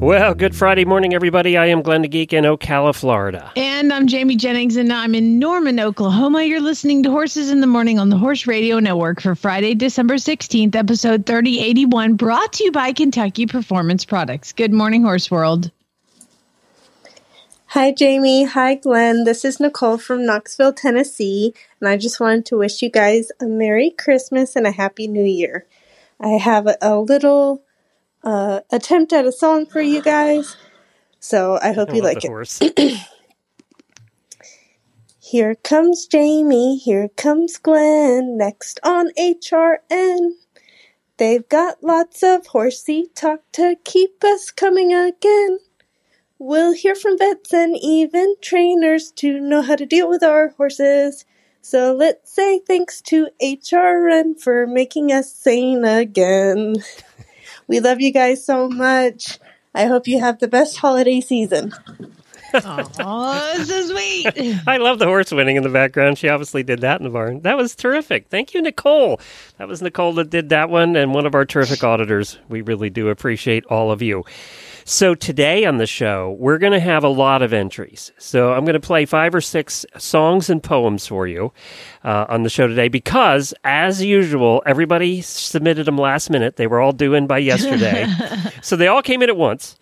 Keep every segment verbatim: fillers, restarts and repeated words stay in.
Well, good Friday morning, everybody. I am Glenn DeGeek in Ocala, Florida. And I'm Jamie Jennings, and I'm in Norman, Oklahoma. You're listening to Horses in the Morning on the Horse Radio Network for Friday, December sixteenth, episode thirty eighty-one, brought to you by Kentucky Performance Products. Good morning, Horse World. Hi, Jamie. Hi, Glenn. This is Nicole from Knoxville, Tennessee, and I just wanted to wish you guys a Merry Christmas and a Happy New Year. I have a, a little... Uh, attempt at a song for you guys, so I hope I you like it. Here comes Jamie, here comes Glenn, next on H R N. They've got lots of horsey talk to keep us coming again. We'll hear from vets and even trainers to know how to deal with our horses. So let's say thanks to H R N for making us sane again. We love you guys so much. I hope you have the best holiday season. Oh, this is sweet. I love the horse winning in the background. She obviously did that in the barn. That was terrific. Thank you, Nicole. That was Nicole that did that one and one of our terrific auditors. We really do appreciate all of you. So today on the show, we're going to have a lot of entries. So I'm going to play five or six songs and poems for you uh, on the show today because, as usual, everybody submitted them last minute. They were all due in by yesterday. So they all came in at once.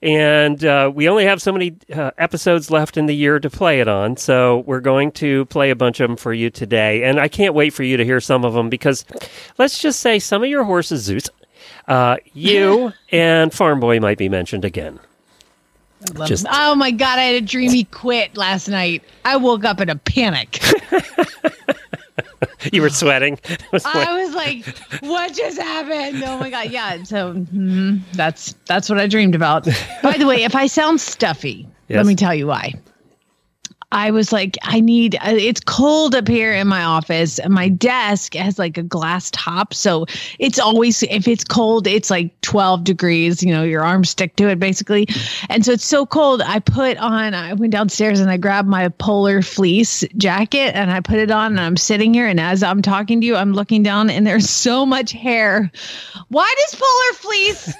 And uh, we only have so many uh, episodes left in the year to play it on, so we're going to play a bunch of them for you today. And I can't wait for you to hear some of them because, let's just say, some of your horses, Zeus, uh, you and Farm Boy might be mentioned again. Just... Oh, my God, I had a dream he quit last night. I woke up in a panic. You were sweating. Was I was like, what just happened? Oh, my God. Yeah. So mm, that's that's what I dreamed about. By the way, if I sound stuffy, yes. Let me tell you why. I was like, I need, it's cold up here in my office. And my desk has like a glass top. So it's always, if it's cold, it's like twelve degrees, you know, your arms stick to it basically. And so it's so cold. I put on, I went downstairs and I grabbed my polar fleece jacket and I put it on and I'm sitting here. And as I'm talking to you, I'm looking down and there's so much hair. Why does polar fleece...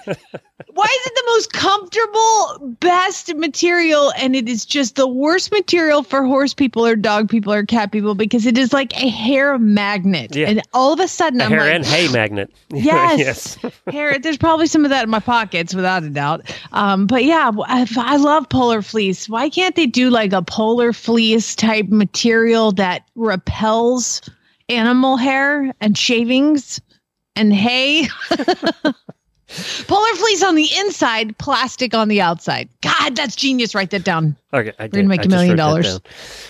Why is it the most comfortable, best material? And it is just the worst material for horse people or dog people or cat people because it is like a hair magnet. Yeah. And all of a sudden, a I'm hair like... hair and hay magnet. Yes. yes. hair. There's probably some of that in my pockets, without a doubt. Um, but yeah, I, I love polar fleece. Why can't they do like a polar fleece type material that repels animal hair and shavings and hay? Polar fleece on the inside, plastic on the outside. God, that's genius. Write that down. Okay, I did. We're going to make a million dollars.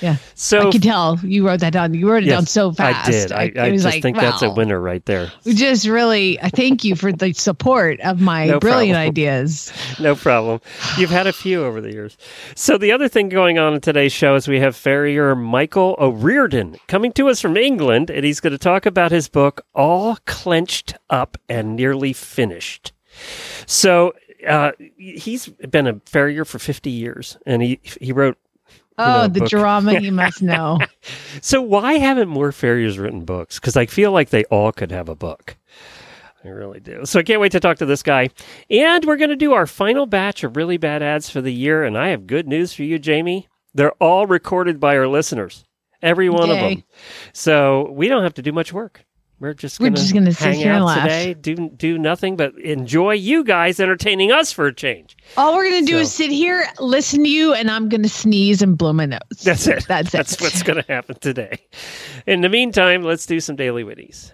Yeah. So I can tell you wrote that down. You wrote it yes, down so fast. I did. I, I, I just like, think wow, that's a winner right there. We just really, I thank you for the support of my no brilliant problem. ideas. No problem. You've had a few over the years. So the other thing going on in today's show is we have farrier Michael O'Riordan coming to us from England, and he's going to talk about his book, All Clenched Up and Nearly Finished. So uh, he's been a farrier for fifty years, and he he wrote... Oh, know, the book. Drama you must know. So why haven't more farriers written books? Because I feel like they all could have a book. I really do. So I can't wait to talk to this guy. And we're going to do our final batch of really bad ads for the year, and I have good news for you, Jamie. They're all recorded by our listeners, every one Yay. of them. So we don't have to do much work. We're just going to hang here out and laugh. today, do do nothing but enjoy you guys entertaining us for a change. All we're going to do so. is sit here, listen to you, and I'm going to sneeze and blow my nose. That's it. That's, That's it. what's going to happen today. In the meantime, let's do some Daily Witties.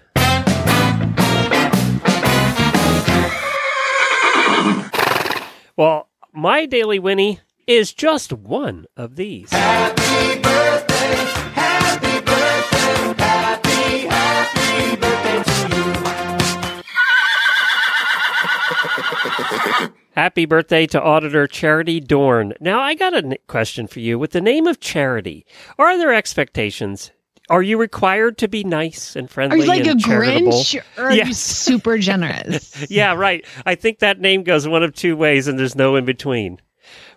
Well, my Daily Winnie is just one of these. Happy birthday. Happy birthday to Auditor Charity Dorn. Now, I got a n- question for you. With the name of Charity, are there expectations? Are you required to be nice and friendly? Are you like and a charitable? Grinch, or are yeah. you super generous? Yeah, right. I think that name goes one of two ways, and there's no in between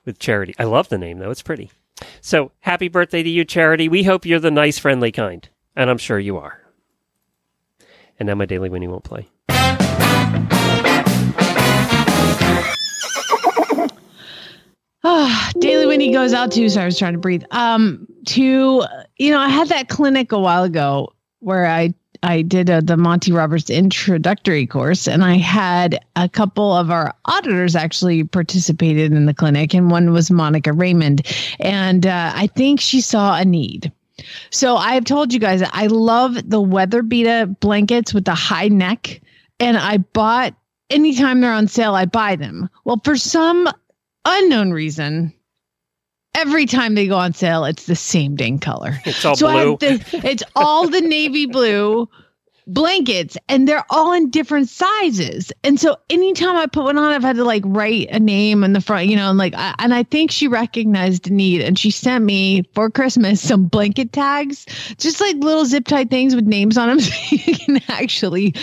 with Charity. I love the name, though. It's pretty. So, happy birthday to you, Charity. We hope you're the nice, friendly kind, and I'm sure you are. And now my Daily Winnie won't play. Oh, Daily Winnie goes out to, so I was trying to breathe, um, to, you know, I had that clinic a while ago where I, I did a, the Monty Roberts introductory course, and I had a couple of our auditors actually participated in the clinic, and one was Monica Raymond. And uh, I think she saw a need. So I've told you guys, I love the Weatherbeeta blankets with the high neck, and I bought, anytime they're on sale, I buy them. Well, for some unknown reason, every time they go on sale, it's the same dang color. It's all so blue. The, it's all the navy blue blankets, and they're all in different sizes. And so anytime I put one on, I've had to like write a name in the front, you know, and like, I, and I think she recognized a need, and she sent me for Christmas some blanket tags, just like little zip tie things with names on them. So you can actually,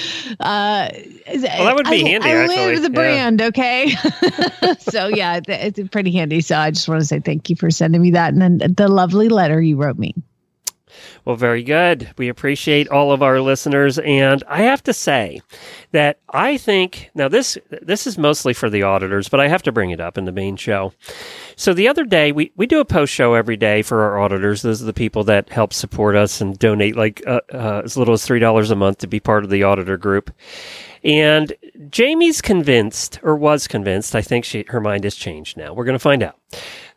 uh, well, that would be I, handy. I live actually. The brand. Yeah. Okay. So yeah, it's pretty handy. So I just want to say thank you for sending me that. And then the lovely letter you wrote me. Well, very good. We appreciate all of our listeners. And I have to say that I think, now this this is mostly for the auditors, but I have to bring it up in the main show. So the other day, we, we do a post show every day for our auditors. Those are the people that help support us and donate like uh, uh, as little as three dollars a month to be part of the auditor group. And Jamie's convinced, or was convinced, I think she, her mind has changed now. We're going to find out,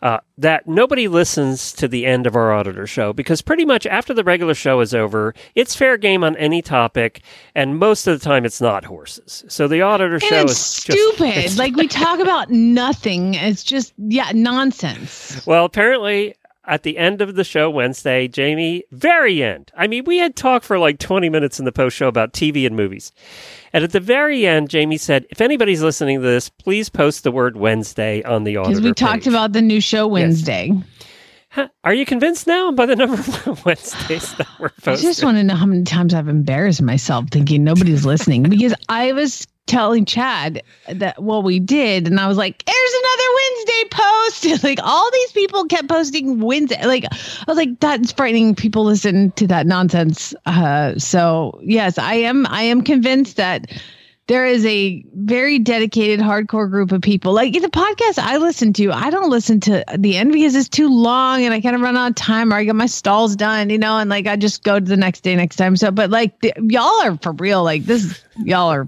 uh, that nobody listens to the end of our auditor show, because pretty much after the regular show is over, it's fair game on any topic, and most of the time it's not horses. So the auditor and show it's is stupid. Just, it's like we talk about nothing. It's just, yeah, nonsense. Well, apparently at the end of the show Wednesday, Jamie, very end. I mean, we had talked for like twenty minutes in the post show about T V and movies. And at the very end, Jamie said, if anybody's listening to this, please post the word Wednesday on the auditor page. Because we talked about the new show Wednesday. Yes. Huh? Are you convinced now by the number of Wednesdays that we're posting? I just want to know how many times I've embarrassed myself thinking nobody's listening. Because I was telling Chad that what we did, and I was like, there's another Wednesday post. Like, all these people kept posting Wednesday. Like, I was like, that's frightening. People listen to that nonsense. Uh, so yes, I am. I am convinced that there is a very dedicated, hardcore group of people. Like the podcast I listen to, I don't listen to the end because it's too long and I kind of run out of time, or I get my stalls done, you know, and like, I just go to the next day, next time. So, but like the, y'all are for real. Like this, y'all are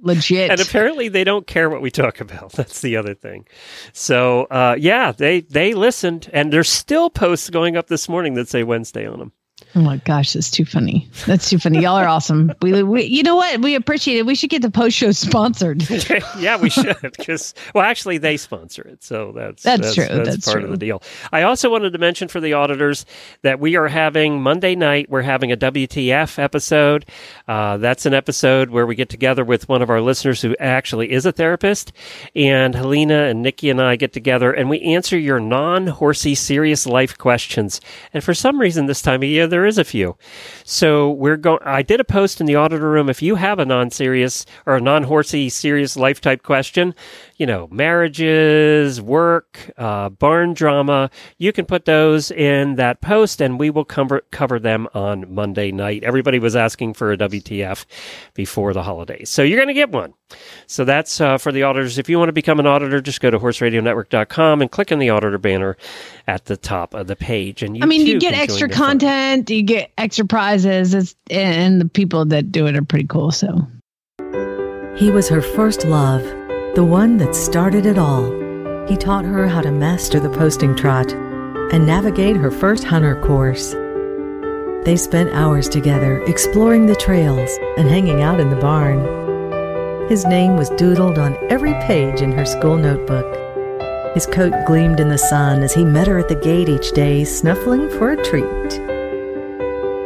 legit. And apparently they don't care what we talk about. That's the other thing. So uh, yeah, they, they listened, and there's still posts going up this morning that say Wednesday on them. Oh my gosh, that's too funny. That's too funny. Y'all are awesome. We, we, you know what? We appreciate it. We should get the post show sponsored. Yeah, we should. Because, well, actually, they sponsor it. So that's, that's, that's true. That's, that's part true. Of the deal. I also wanted to mention for the auditors that we are having Monday night, we're having a W T F episode. Uh, that's an episode where we get together with one of our listeners who actually is a therapist. And Helena and Nikki and I get together and we answer your non-horsey serious life questions. And for some reason, this time of year, there is a few. So we're going, I did a post in the auditor room. If you have a non-serious or a non-horsey serious life type question, you know, marriages, work, uh, barn drama, you can put those in that post and we will cover, cover them on Monday night. Everybody was asking for a W T F before the holidays. So you're going to get one. So that's uh, for the auditors. If you want to become an auditor, just go to horse radio network dot com and click on the auditor banner at the top of the page. And you I mean, you get extra content. You get extra prizes, it's, and the people that do it are pretty cool. So, he was her first love, the one that started it all. He taught her how to master the posting trot and navigate her first hunter course. They spent hours together exploring the trails and hanging out in the barn. His name was doodled on every page in her school notebook. His coat gleamed in the sun as he met her at the gate each day, snuffling for a treat.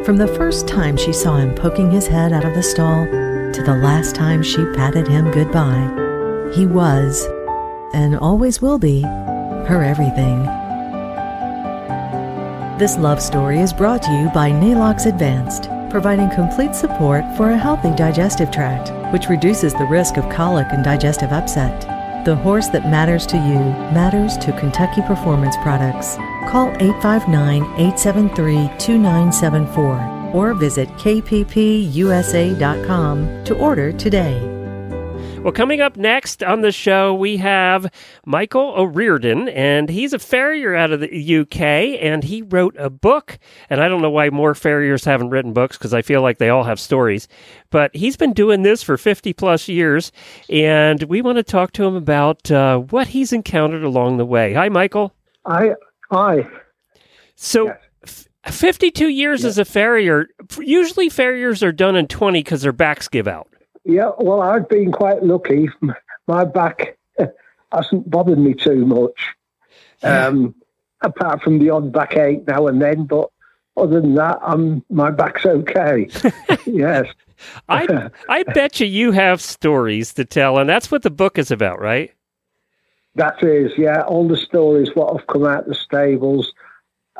From the first time she saw him poking his head out of the stall to the last time she patted him goodbye, He was, and always will be, her everything. This love story is brought to you by Nalox Advanced, providing complete support for a healthy digestive tract, which reduces the risk of colic and digestive upset. The horse that matters to you matters to Kentucky Performance Products. Call eight five nine, eight seven three, two nine seven four or visit k p p u s a dot com to order today. Well, coming up next on the show, we have Michael O'Riordan, and he's a farrier out of the U K, and he wrote a book, and I don't know why more farriers haven't written books, because I feel like they all have stories, but he's been doing this for fifty plus years, and we want to talk to him about uh, what he's encountered along the way. Hi, Michael. Hi. Hi. So... Yes. fifty-two years yeah. as a farrier. Usually farriers are done in twenty because their backs give out. Yeah, well, I've been quite lucky. My back hasn't bothered me too much, yeah. um, apart from the odd backache now and then. But other than that, I'm, my back's okay. Yes. I I bet you you have stories to tell, and that's what the book is about, right? That is, yeah. All the stories, what have come out of the stables,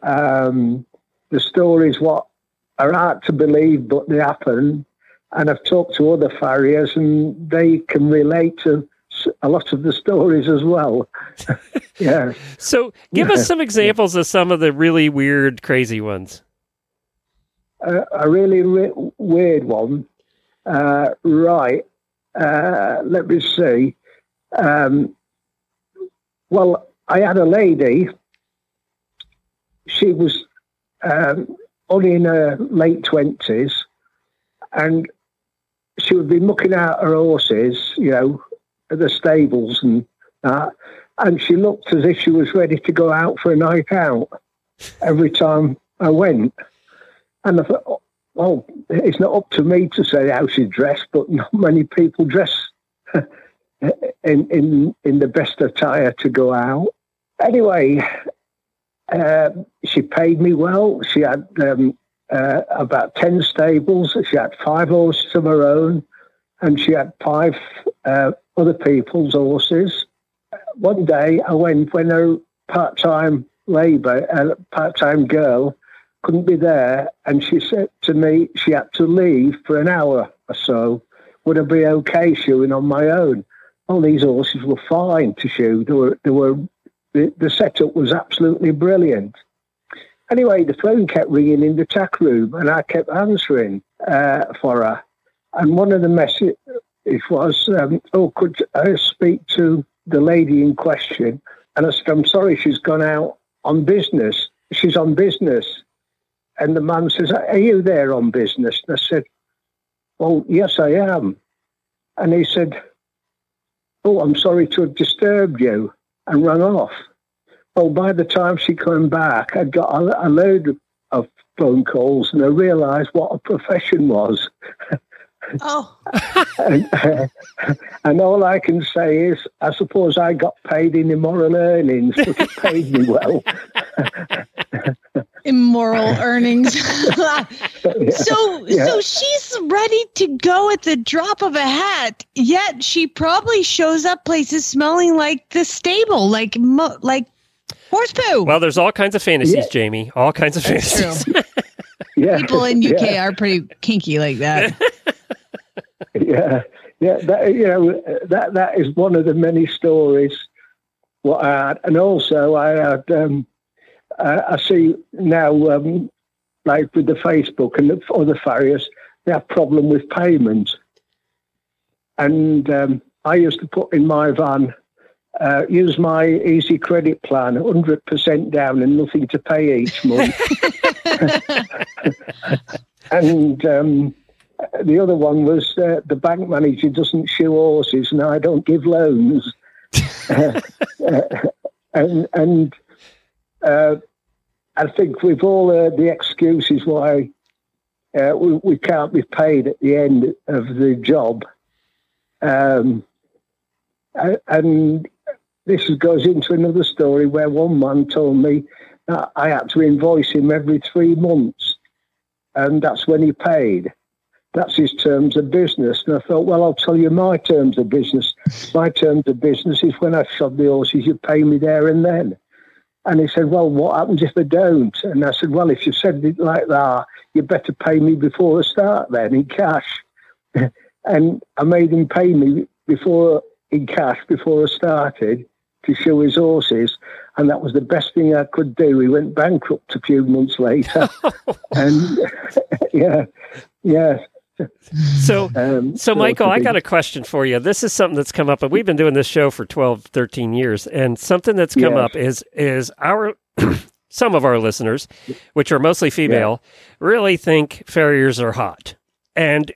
um, the stories, what are hard to believe, but they happen. And I've talked to other farriers, and they can relate to a lot of the stories as well. Yeah. So give yeah. us some examples yeah. of some of the really weird, crazy ones. Uh, a really re- weird one. Uh, right. Uh, let me see. Um, well, I had a lady. She was um, only in her late twenties, and she would be mucking out her horses, you know, at the stables and that. And she looked as if she was ready to go out for a night out every time I went. And I thought, oh, well, it's not up to me to say how she dressed, but not many people dress in in, in the best attire to go out. Anyway, uh, she paid me well. She had... Um, Uh, about ten stables. She had five horses of her own, and she had five uh, other people's horses. One day, I went when her part-time labour, a uh, part-time girl, couldn't be there, and she said to me she had to leave for an hour or so. Would I be okay shoeing on my own? All these horses were fine to shoe. They were, they were, the, the setup was absolutely brilliant. Anyway, the phone kept ringing in the tack room, and I kept answering uh, for her. And one of the messages was, um, oh, could I speak to the lady in question? And I said, I'm sorry, she's gone out on business. She's on business. And the man says, are you there on business? And I said, well, yes, I am. And he said, oh, I'm sorry to have disturbed you, and rang off. Well, by the time she came back, I'd got a, a load of phone calls, and I realised what a profession was. Oh. and, uh, and all I can say is, I suppose I got paid in immoral earnings, but it paid me well. Immoral earnings. so, yeah. so she's ready to go at the drop of a hat. Yet she probably shows up places smelling like the stable, like mo- like. Horse poo. Well, there's all kinds of fantasies, yeah. Jamie. All kinds of That's fantasies. Yeah. People in U K yeah. are pretty kinky like that. yeah, yeah. That, you know, that that is one of the many stories. What I had, and also I had. Um, I, I see now, um, like with the Facebook and the other farriers, they have problem with payment. And um, I used to put in my van. Uh, use my easy credit plan, one hundred percent down and nothing to pay each month. And um, the other one was uh, the bank manager doesn't shoe horses and I don't give loans. uh, uh, and and uh, I think we've all heard the excuses why uh, we, we can't be paid at the end of the job. Um, and... This goes into another story where one man told me that I had to invoice him every three months, and that's when he paid. That's his terms of business. And I thought, well, I'll tell you my terms of business. My terms of business is when I've shod the horses, you pay me there and then. And he said, well, what happens if I don't? And I said, well, if you said it like that, you better pay me before the start then in cash. And I made him pay me before in cash before I started to show his horses. And that was the best thing I could do. He went bankrupt a few months later. and yeah, yeah. So, um, so Michael, I got a question for you. This is something that's come up, and we've been doing this show for twelve, thirteen years, and something that's come yes. up is is our some of our listeners, which are mostly female, yeah. really think farriers are hot. And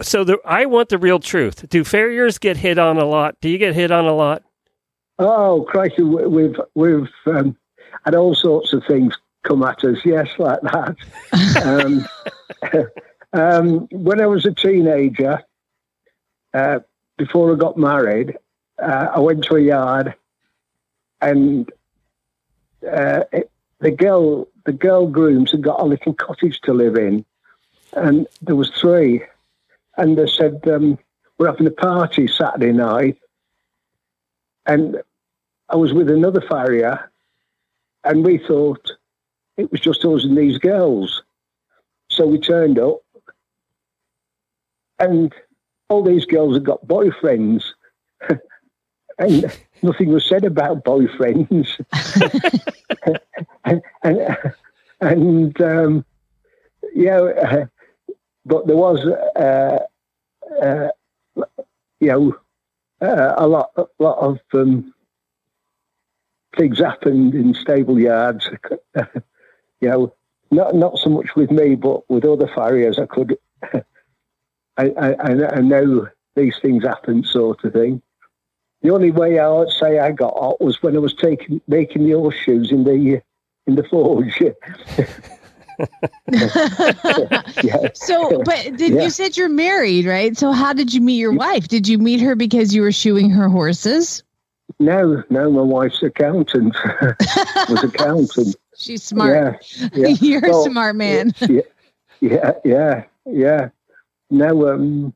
so the, I want the real truth. Do farriers get hit on a lot? Do you get hit on a lot? Oh, crikey, we've, we've um, had all sorts of things come at us, yes, like that. um Um, when I was a teenager, uh, before I got married, uh, I went to a yard, and uh, it, the girl, the girl grooms had got a little cottage to live in, and there was three, and they said um, we're having a party Saturday night, and I was with another farrier, and we thought it was just us and these girls, so we turned up. And all these girls had got boyfriends, and nothing was said about boyfriends. and and, and um, yeah, uh, but there was, uh, uh, you know, uh, a lot, a lot of um, things happened in stable yards. you know, not not so much with me, but with other farriers, I could. I, I, I know these things happen, sort of thing. The only way I would say I got hot was when I was taking making the horseshoes in the in the forge. yeah. So, but did, yeah. you said you're married, right? So, how did you meet your wife? Did you meet her because you were shoeing her horses? No, no, my wife's accountant. was accountant. She's smart. Yeah, yeah. You're well, a smart man. Yeah, yeah, yeah. yeah. Now, um,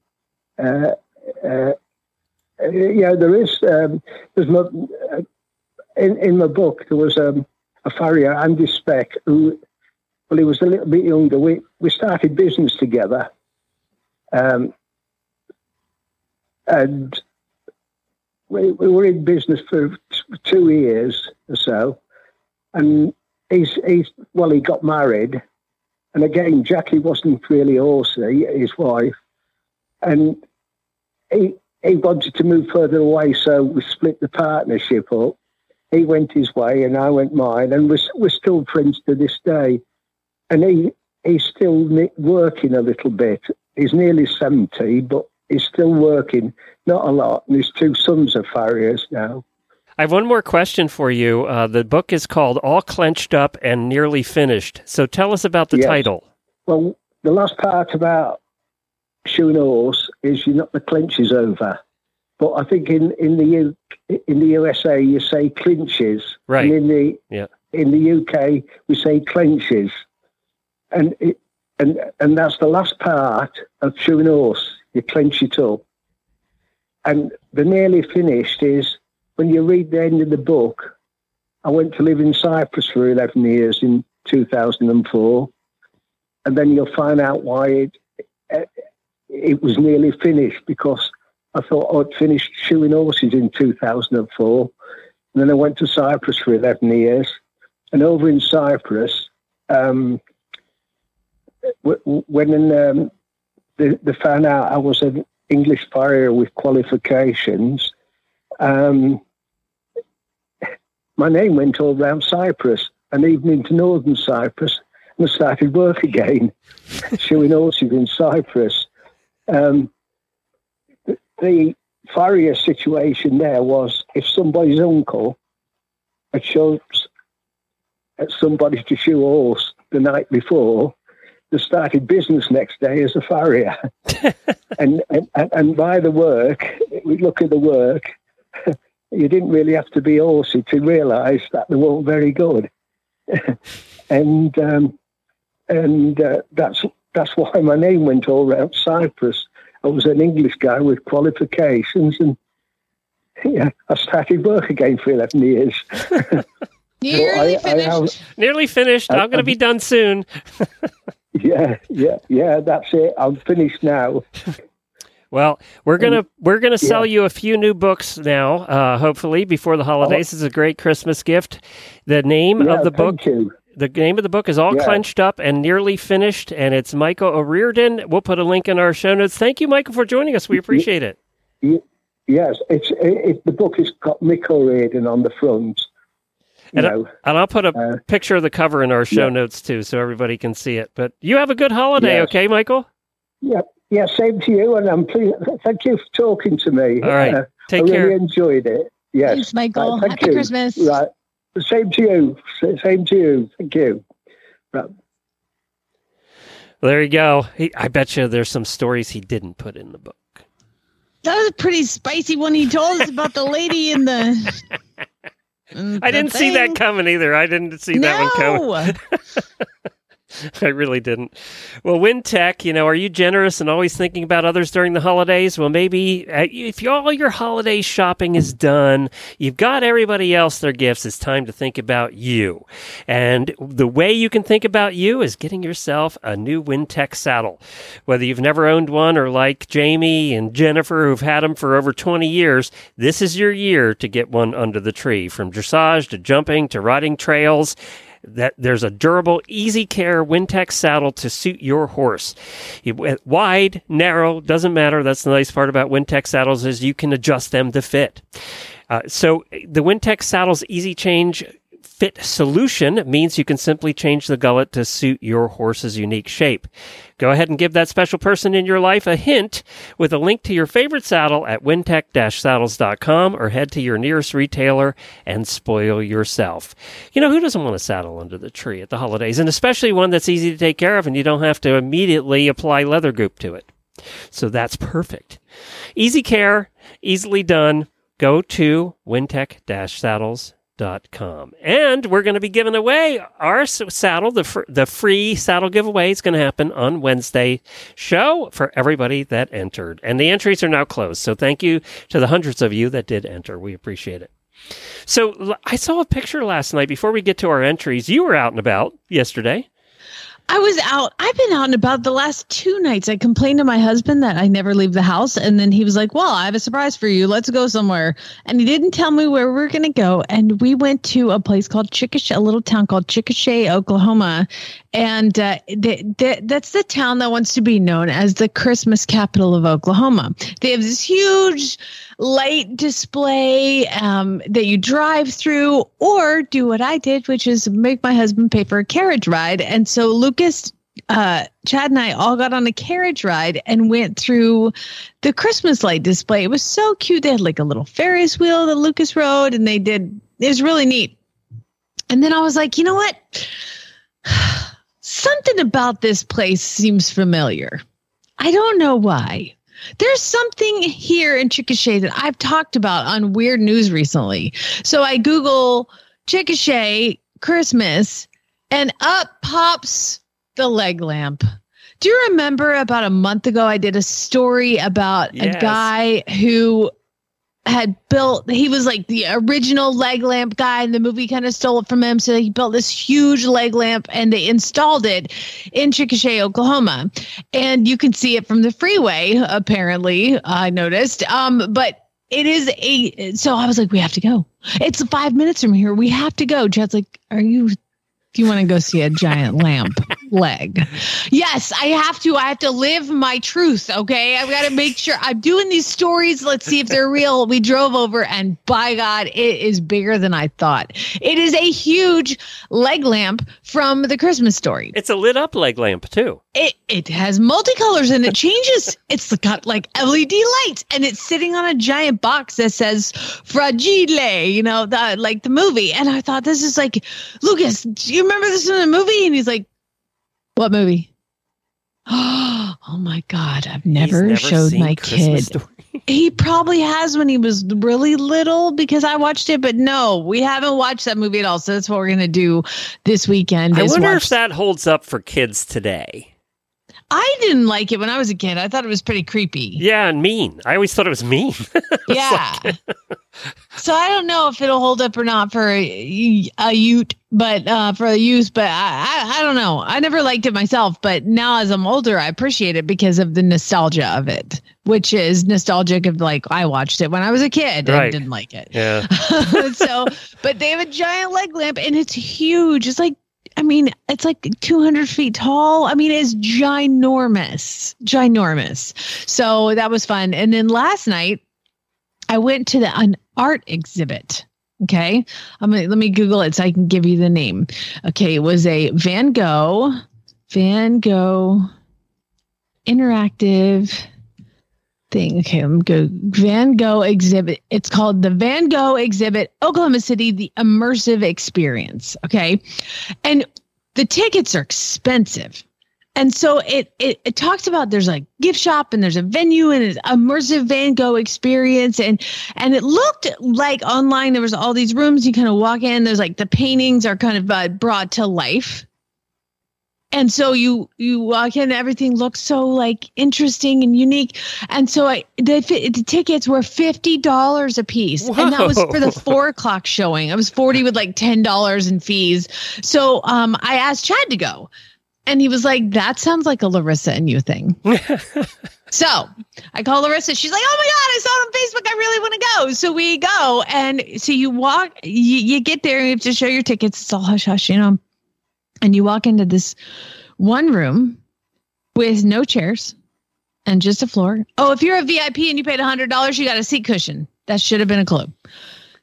uh, uh, yeah, there is. Um, there's my, uh, in in my book there was um, a farrier, Andy Speck, who, well, he was a little bit younger. We we started business together, um, and we we were in business for t- two years or so. And he's he's well, he got married. And again, Jackie wasn't really horsey, his wife, and he he wanted to move further away, so we split the partnership up. He went his way, and I went mine, and we're we're still friends to this day. And he he's still working a little bit. He's nearly seventy, but he's still working, not a lot. And his two sons are farriers now. I have one more question for you. Uh, the book is called All Clenched Up and Nearly Finished. So tell us about the yes. title. Well, the last part about shoeing a horse is you knock the clinches over. But I think in, in the U, in the U S A, you say clinches. Right. And in the yeah. in the U K, we say clenches. And, it, and, and that's the last part of shoeing a horse. You clench it up. And the nearly finished is, when you read the end of the book, I went to live in Cyprus for eleven years in two thousand four, and then you'll find out why it it was nearly finished, because I thought I'd finished shoeing horses in two thousand four, and then I went to Cyprus for eleven years, and over in Cyprus, um, when um, they, they found out I was an English farrier with qualifications, Um, my name went all around Cyprus and even into northern Cyprus, and I started work again, shoeing horses in Cyprus. Um, the, the farrier situation there was if somebody's uncle had showed somebody to shoe a horse the night before, they started business next day as a farrier. and, and, and by the work, we look at the work, you didn't really have to be horsey to realise that they weren't very good. and um, and uh, that's that's why my name went all around Cyprus. I was an English guy with qualifications, and yeah, I started work again for eleven years. Nearly, so I, finished. I have, Nearly finished. I, I'm going to be done soon. yeah, yeah, yeah, that's it. I'm finished now. Well, we're going to we're gonna sell yeah. you a few new books now, uh, hopefully, before the holidays. Oh. It's a great Christmas gift. The name yeah, of the book... Thank you. The name of the book is All yeah. Clenched Up and Nearly Finished, and it's Michael O'Riordan. We'll put a link in our show notes. Thank you, Michael, for joining us. We appreciate it. Yes, it's it, it, the book has got Mick O'Riordan on the front. And, I, and I'll put a uh, picture of the cover in our show yeah. notes, too, so everybody can see it. But you have a good holiday, yes. okay, Michael? Yeah, yeah, same to you, and I'm pleased. Thank you for talking to me. All right, uh, take I care. I really enjoyed it. Yes. Thanks, Michael. Right, thank Happy you. Christmas. Right. Same to you. Same to you. Thank you. Right. Well, there you go. He, I bet you there's some stories he didn't put in the book. That was a pretty spicy one he told us about the lady in the... in I the didn't thing. see that coming either. I didn't see no. that one coming. I really didn't. Well, Wintec, you know, are you generous and always thinking about others during the holidays? Well, maybe uh, if you, all your holiday shopping is done, you've got everybody else their gifts, it's time to think about you. And the way you can think about you is getting yourself a new Wintec saddle. Whether you've never owned one or like Jamie and Jennifer who've had them for over twenty years, this is your year to get one under the tree. From dressage to jumping to riding trails, that there's a durable, easy care Wintec saddle to suit your horse. Wide, narrow, doesn't matter. That's the nice part about Wintec saddles is you can adjust them to fit. Uh, so the Wintec saddles easy change fit solution means you can simply change the gullet to suit your horse's unique shape. Go ahead and give that special person in your life a hint with a link to your favorite saddle at Wintec Saddles dot com or head to your nearest retailer and spoil yourself. You know, who doesn't want a saddle under the tree at the holidays, and especially one that's easy to take care of and you don't have to immediately apply leather goop to it? So that's perfect. Easy care, easily done. Go to Wintec Saddles dot com. Dot com. And we're going to be giving away our saddle, the fr- the free saddle giveaway. It's going to happen on Wednesday show for everybody that entered. And the entries are now closed. So thank you to the hundreds of you that did enter. We appreciate it. So l- I saw a picture last night before we get to our entries. You were out and about yesterday. I was out. I've been out and about the last two nights. I complained to my husband that I never leave the house. And then he was like, well, I have a surprise for you. Let's go somewhere. And he didn't tell me where we were going to go. And we went to a place called Chickasha, a little town called Chickasha, Oklahoma. And uh, they, they, that's the town that wants to be known as the Christmas capital of Oklahoma. They have this huge light display um, that you drive through, or do what I did, which is make my husband pay for a carriage ride. And so Lucas, uh, Chad and I all got on a carriage ride and went through the Christmas light display. It was so cute. They had like a little Ferris wheel that Lucas rode, and they did. It was really neat. And then I was like, you know what? Something about this place seems familiar. I don't know why. There's something here in Chickasha that I've talked about on Weird News recently. So I Google Chickasha Christmas, and up pops the leg lamp. Do you remember about a month ago I did a story about yes. a guy who had built, he was like the original leg lamp guy, and the movie kind of stole it from him. So he built this huge leg lamp, and they installed it in Chickasha, Oklahoma. And you can see it from the freeway, apparently, I noticed. Um, but it is a, so I was like, we have to go. It's five minutes from here. We have to go. Chad's like, are you, do you want to go see a giant lamp leg? Yes, I have to. I have to live my truth, okay? I've got to make sure. I'm doing these stories. Let's see if they're real. We drove over, and by God, it is bigger than I thought. It is a huge leg lamp from The Christmas Story. It's a lit-up leg lamp, too. It it has multicolors, and it changes. It's got, like, L E D lights, and it's sitting on a giant box that says Fragile, you know, the, like the movie. And I thought, this is like, Lucas, do you remember this in a movie? And he's like, what movie? Oh my God, I've never, never showed my Christmas kid. He probably has when he was really little because I watched it, but no, we haven't watched that movie at all. So that's what we're going to do this weekend. I wonder watch- if that holds up for kids today. I didn't like it when I was a kid. I thought it was pretty creepy. Yeah, and mean. I always thought it was mean. Yeah. Like, so I don't know if it'll hold up or not for a, a ute, but uh, for a use. But I, I, I don't know. I never liked it myself. But now as I'm older, I appreciate it because of the nostalgia of it, which is nostalgic of like I watched it when I was a kid right. and didn't like it. Yeah. So, but they have a giant leg lamp and it's huge. It's like. I mean, it's like two hundred feet tall. I mean, it's ginormous, ginormous. So that was fun. And then last night I went to the, an art exhibit. Okay. I'm gonna, let me Google it so I can give you the name. Okay. It was a Van Gogh, Van Gogh interactive thing. Okay. I'm go Van Gogh exhibit. It's called the Van Gogh exhibit, Oklahoma City, the immersive experience. Okay. And the tickets are expensive. And so it, it, it talks about there's a gift shop and there's a venue and it's immersive Van Gogh experience. And, and it looked like online, there was all these rooms you kind of walk in. There's like the paintings are kind of uh, brought to life. And so you, you walk in, everything looks so like interesting and unique. And so I, the, the tickets were fifty dollars a piece. Whoa. And that was for the four o'clock showing. I was forty with like ten dollars in fees. So um, I asked Chad to go and he was like, that sounds like a Larissa and you thing. So I call Larissa. She's like, oh my God, I saw it on Facebook. I really want to go. So we go. And so you walk, you, you get there and you have to show your tickets. It's all hush, hush, you know. And you walk into this one room with no chairs and just a floor. Oh, if you're a V I P and you paid one hundred dollars, you got a seat cushion. That should have been a clue.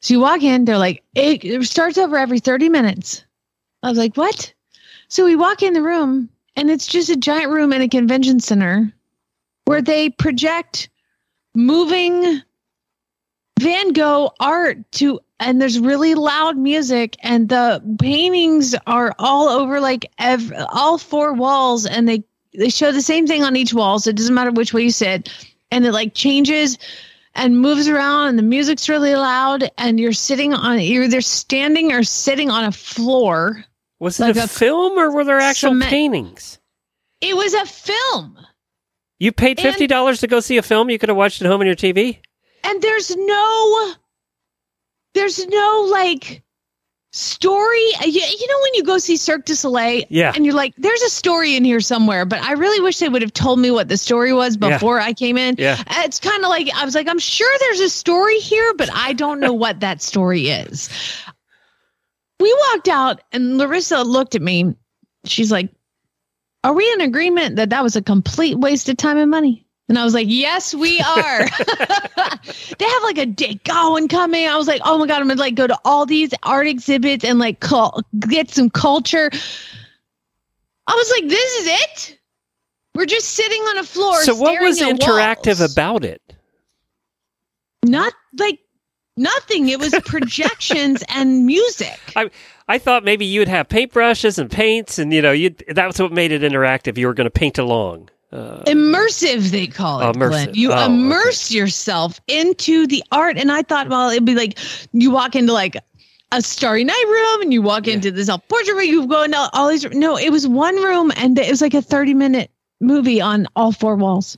So you walk in. They're like, it, it starts over every thirty minutes. I was like, what? So we walk in the room, and it's just a giant room in a convention center where they project moving Van Gogh art to and there's really loud music and the paintings are all over like ev- all four walls and they, they show the same thing on each wall. So it doesn't matter which way you sit and it like changes and moves around and the music's really loud and you're sitting on you're either standing or sitting on a floor. Was it like a, a film or were there actual cement. paintings? It was a film. You paid fifty dollars and, to go see a film you could have watched at home on your T V? And there's no... There's no like story. You, you know, when you go see Cirque du Soleil yeah. and you're like, there's a story in here somewhere, but I really wish they would have told me what the story was before yeah. I came in. Yeah. It's kind of like, I was like, I'm sure there's a story here, but I don't know what that story is. We walked out and Larissa looked at me. She's like, are we in agreement that that was a complete waste of time and money? And I was like, yes, we are. They have like a day going coming. I was like, oh my God, I'm going to like go to all these art exhibits and like call, get some culture. I was like, this is it. We're just sitting on a floor. So what was interactive walls. About it? Not like nothing. It was projections and music. I I thought maybe you'd have paintbrushes and paints and, you know, you that's what made it interactive. You were going to paint along. Uh, immersive, they call it. Immersive. Glenn. You oh, immerse okay. yourself into the art. And I thought, well, it'd be like you walk into like a Starry Night room and you walk yeah. into this self-portrait room. You go into all these. No, it was one room and it was like a thirty minute movie on all four walls.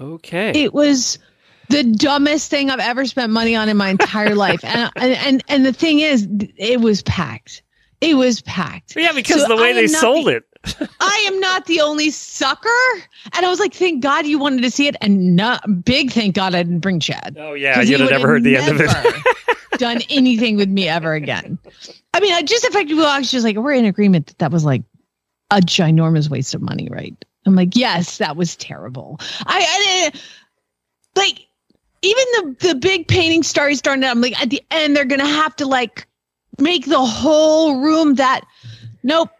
Okay. It was the dumbest thing I've ever spent money on in my entire life. And, and, and, and the thing is, it was packed. It was packed. Yeah, because so of the way I they sold it. I am not the only sucker. And I was like, thank God you wanted to see it. And not big. Thank God I didn't bring Chad. Oh, yeah. You'd have never heard the end of it. Done anything with me ever again. I mean, I just effectively was just like, we're in agreement that that was like a ginormous waste of money. Right. I'm like, yes, that was terrible. I, I didn't like even the, the big painting story starting out. I'm like at the end, they're going to have to like make the whole room that nope.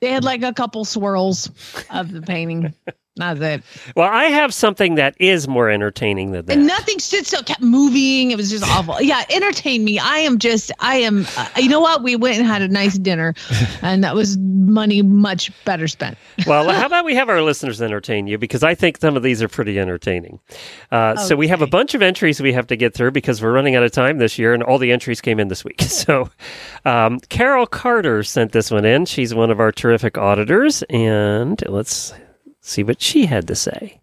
They had like a couple swirls of the painting. Not that. Well, I have something that is more entertaining than that. And nothing stood still, kept moving. It was just awful. Yeah, entertain me. I am just, I am, uh, you know what? We went and had a nice dinner, and that was money much better spent. Well, how about we have our listeners entertain you? Because I think some of these are pretty entertaining. Uh, okay. So we have a bunch of entries we have to get through because we're running out of time this year, and all the entries came in this week. So um, Carol Carter sent this one in. She's one of our terrific auditors, and let's see what she had to say.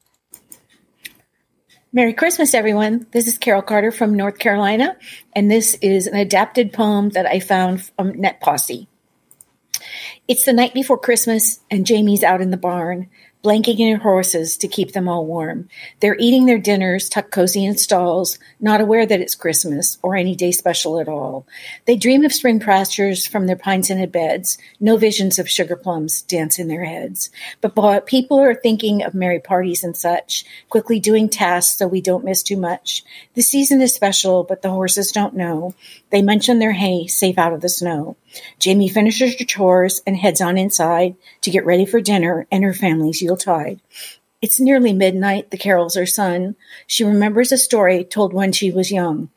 Merry Christmas, everyone. This is Carol Carter from North Carolina, and this is an adapted poem that I found from Net Posse. It's the night before Christmas, and Jamie's out in the barn, blanketing her horses to keep them all warm. They're eating their dinners, tucked cozy in stalls, not aware that it's Christmas or any day special at all. They dream of spring pastures from their pine-scented beds. No visions of sugar plums dance in their heads. But people are thinking of merry parties and such, quickly doing tasks so we don't miss too much. The season is special, but the horses don't know. They munch on their hay, safe out of the snow. Jamie finishes her chores and heads on inside to get ready for dinner and her family's Yuletide. It's nearly midnight. The carols are sung. She remembers a story told when she was young,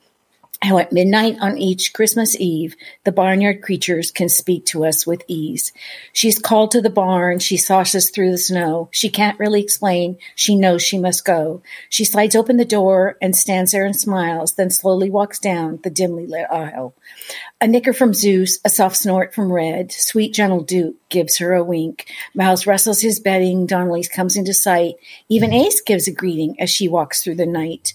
how at midnight on each Christmas Eve, the barnyard creatures can speak to us with ease. She's called to the barn. She sauces through the snow. She can't really explain. She knows she must go. She slides open the door and stands there and smiles, then slowly walks down the dimly lit aisle. A nicker from Zeus, a soft snort from Red, sweet gentle Duke gives her a wink. Miles rustles his bedding. Donnelly comes into sight. Even Ace gives a greeting as she walks through the night.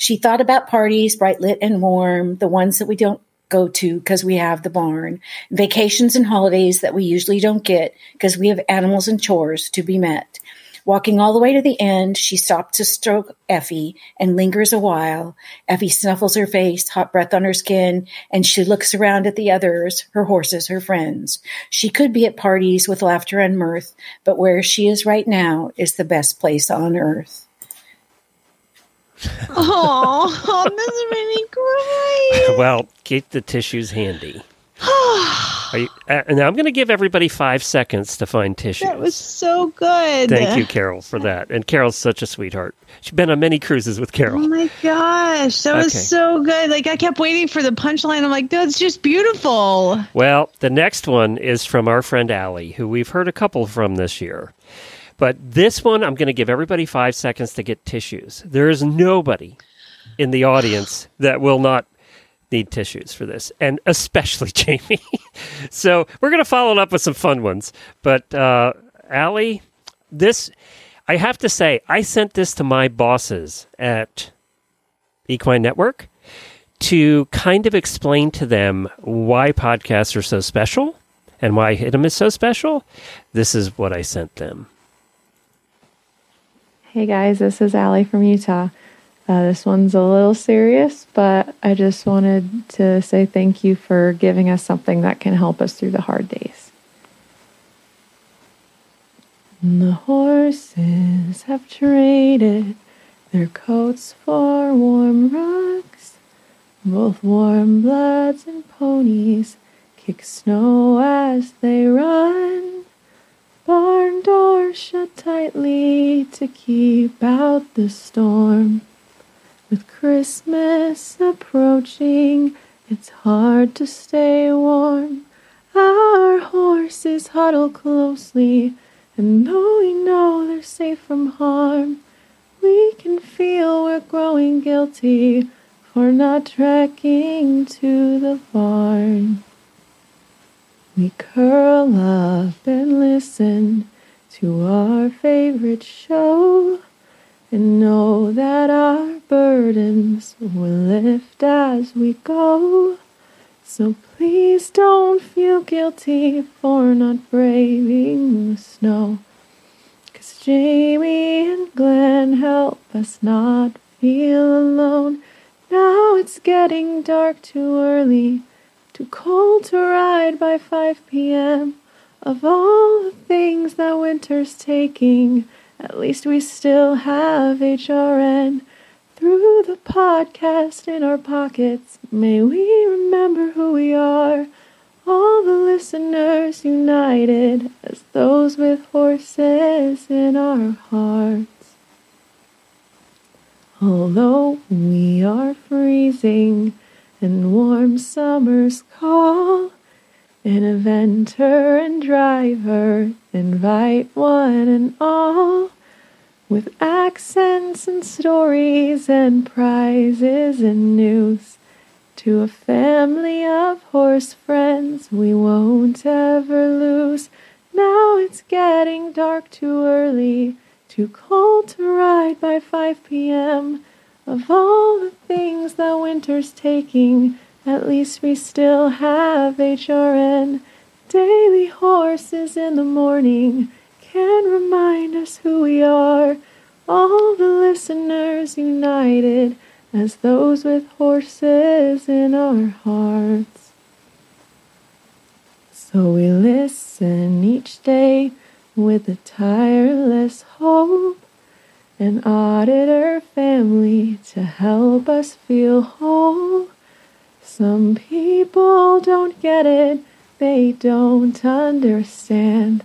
She thought about parties, bright lit and warm, the ones that we don't go to because we have the barn, vacations and holidays that we usually don't get because we have animals and chores to be met. Walking all the way to the end, she stopped to stroke Effie and lingers a while. Effie snuffles her face, hot breath on her skin, and she looks around at the others, her horses, her friends. She could be at parties with laughter and mirth, but where she is right now is the best place on earth. Oh, oh, this made me cry. Well, keep the tissues handy. Are you, uh, now I'm going to give everybody five seconds to find tissues. That was so good. Thank you, Carol, for that. And Carol's such a sweetheart. She's been on many cruises with Carol. Oh my gosh, that okay. was so good. Like I kept waiting for the punchline. I'm like, that's just beautiful. Well, the next one is from our friend Allie, who we've heard a couple from this year. But this one, I'm going to give everybody five seconds to get tissues. There is nobody in the audience that will not need tissues for this, and especially Jamie. So we're going to follow it up with some fun ones. But uh, Allie, this, I have to say, I sent this to my bosses at Equine Network to kind of explain to them why podcasts are so special and why Hit 'Em is so special. This is what I sent them. Hey guys, this is Allie from Utah. Uh, this one's a little serious, but I just wanted to say thank you for giving us something that can help us through the hard days. And the horses have traded their coats for warm rugs. Both warm bloods and ponies kick snow as they run. Barn door shut tightly to keep out the storm. With Christmas approaching, it's hard to stay warm. Our horses huddle closely, and though we know they're safe from harm, we can feel we're growing guilty for not trekking to the barn. We curl up and listen to our favorite show and know that our burdens will lift as we go. So please don't feel guilty for not braving the snow, 'cause Jamie and Glenn help us not feel alone. Now it's getting dark too early, too cold to ride by five p.m. Of all the things that winter's taking, at least we still have H R N. Through the podcast in our pockets, may we remember who we are. all the listeners united as those with horses in our hearts. Although we are freezing and warm summer's call, an inventor and driver invite one and all, with accents and stories and prizes and news, to a family of horse friends we won't ever lose. Now it's getting dark too early, too cold to ride by five p.m. Of all the things that winter's taking, at least we still have H R N. Daily horses in the morning can remind us who we are. All the listeners united as those with horses in our hearts. So we listen each day with a tireless hope, an auditor family to help us feel whole. Some people don't get it, they don't understand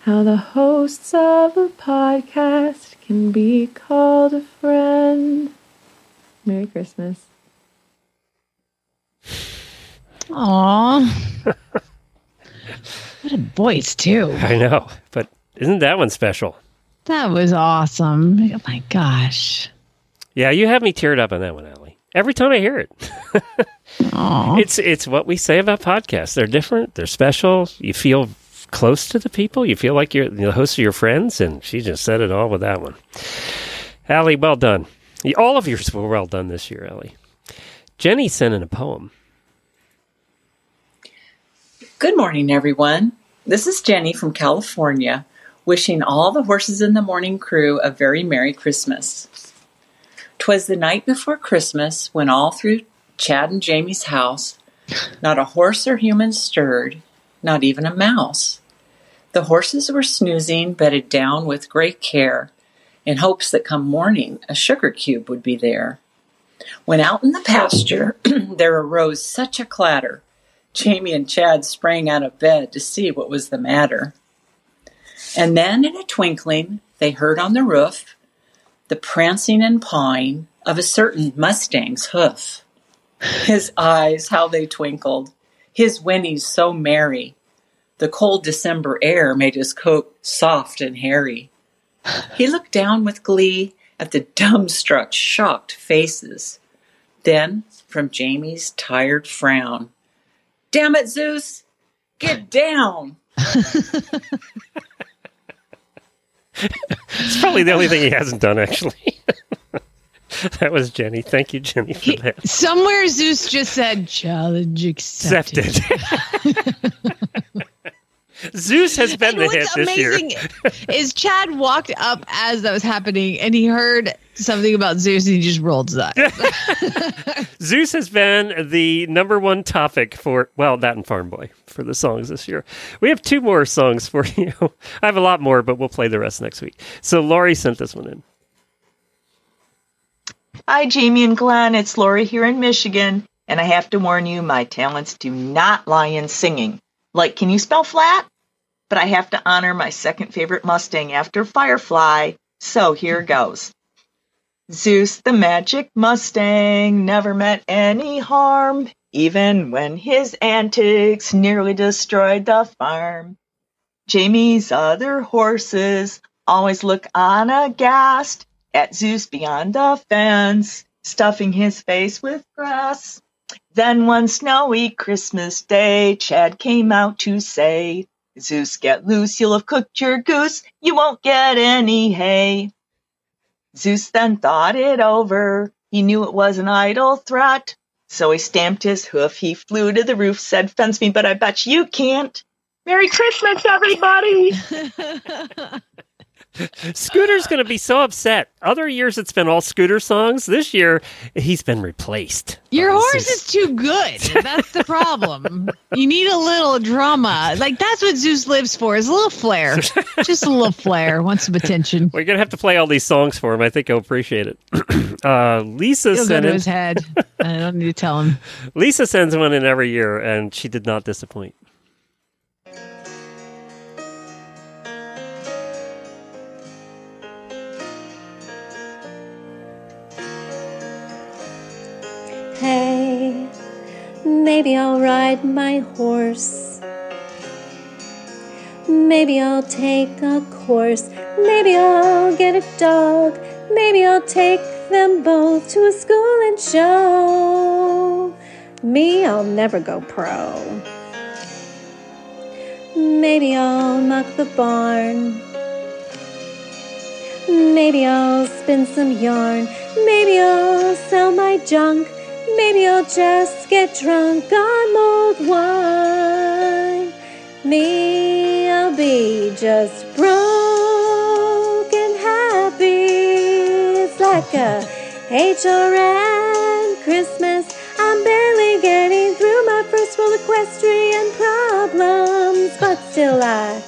how the hosts of a podcast can be called a friend. Merry Christmas. Aww. What a voice, too. I know, but isn't that one special? That was awesome. Oh, my gosh. Yeah, you have me teared up on that one, Allie. Every time I hear it. Aww. It's it's what we say about podcasts. They're different. They're special. You feel close to the people. You feel like you're the host of your friends, and she just said it all with that one. Allie, well done. All of yours were well done this year, Ellie. Jenny sent in a poem. Good morning, everyone. This is Jenny from California, wishing all the Horses in the Morning crew a very Merry Christmas. 'Twas the night before Christmas when all through Chad and Jamie's house, not a horse or human stirred, not even a mouse. The horses were snoozing, bedded down with great care, in hopes that come morning a sugar cube would be there. When out in the pasture there arose such a clatter, Jamie and Chad sprang out of bed to see what was the matter. And then in a twinkling they heard on the roof the prancing and pawing of a certain mustang's hoof. His eyes, how they twinkled, his whinnies so merry. The cold December air made his coat soft and hairy. He looked down with glee at the dumbstruck, shocked faces. Then, from Jamie's tired frown, "Damn it, Zeus! Get down!" It's probably the only thing he hasn't done, actually. That was Jenny. Thank you, Jenny, for that. He, somewhere Zeus just said, "Challenge accepted." accepted. Zeus has been and the hit this year. What's amazing is Chad walked up as that was happening, and he heard something about Zeus, and he just rolled his eyes. Zeus has been the number one topic for, well, that and Farm Boy for the songs this year. We have two more songs for you. I have a lot more, but we'll play the rest next week. So Lori sent this one in. Hi, Jamie and Glenn. It's Lori here in Michigan, and I have to warn you, my talents do not lie in singing. Like, can you spell flat? But I have to honor my second favorite Mustang after Firefly, so here goes. Zeus the magic Mustang never meant any harm, even when his antics nearly destroyed the farm. Jamie's other horses always look on aghast at Zeus beyond the fence, stuffing his face with grass. Then one snowy Christmas day, Chad came out to say, "Zeus, get loose, you'll have cooked your goose, you won't get any hay." Zeus then thought it over, he knew it was an idle threat, so he stamped his hoof, he flew to the roof, said, "Fence me, but I bet you can't." Merry Christmas, everybody! Scooter's going to be so upset. Other years it's been all Scooter songs. This year he's been replaced. Your horse Zeus. Is too good. That's the problem. You need a little drama. Like, that's what Zeus lives for, is a little flair. Just a little flair. Want some attention. We're going to have to play all these songs for him. I think he'll appreciate it. Uh, Lisa He'll sent go to in... his head. I don't need to tell him. Lisa sends one in every year, and she did not disappoint. Maybe I'll ride my horse. Maybe I'll take a course. Maybe I'll get a dog. Maybe I'll take them both to a school and show. Me, I'll never go pro. Maybe I'll muck the barn. Maybe I'll spin some yarn. Maybe I'll sell my junk. Maybe I'll just get drunk on mulled wine. Me, I'll be just broke and happy. It's like a H R N Christmas. I'm barely getting through my first world equestrian problems, but still I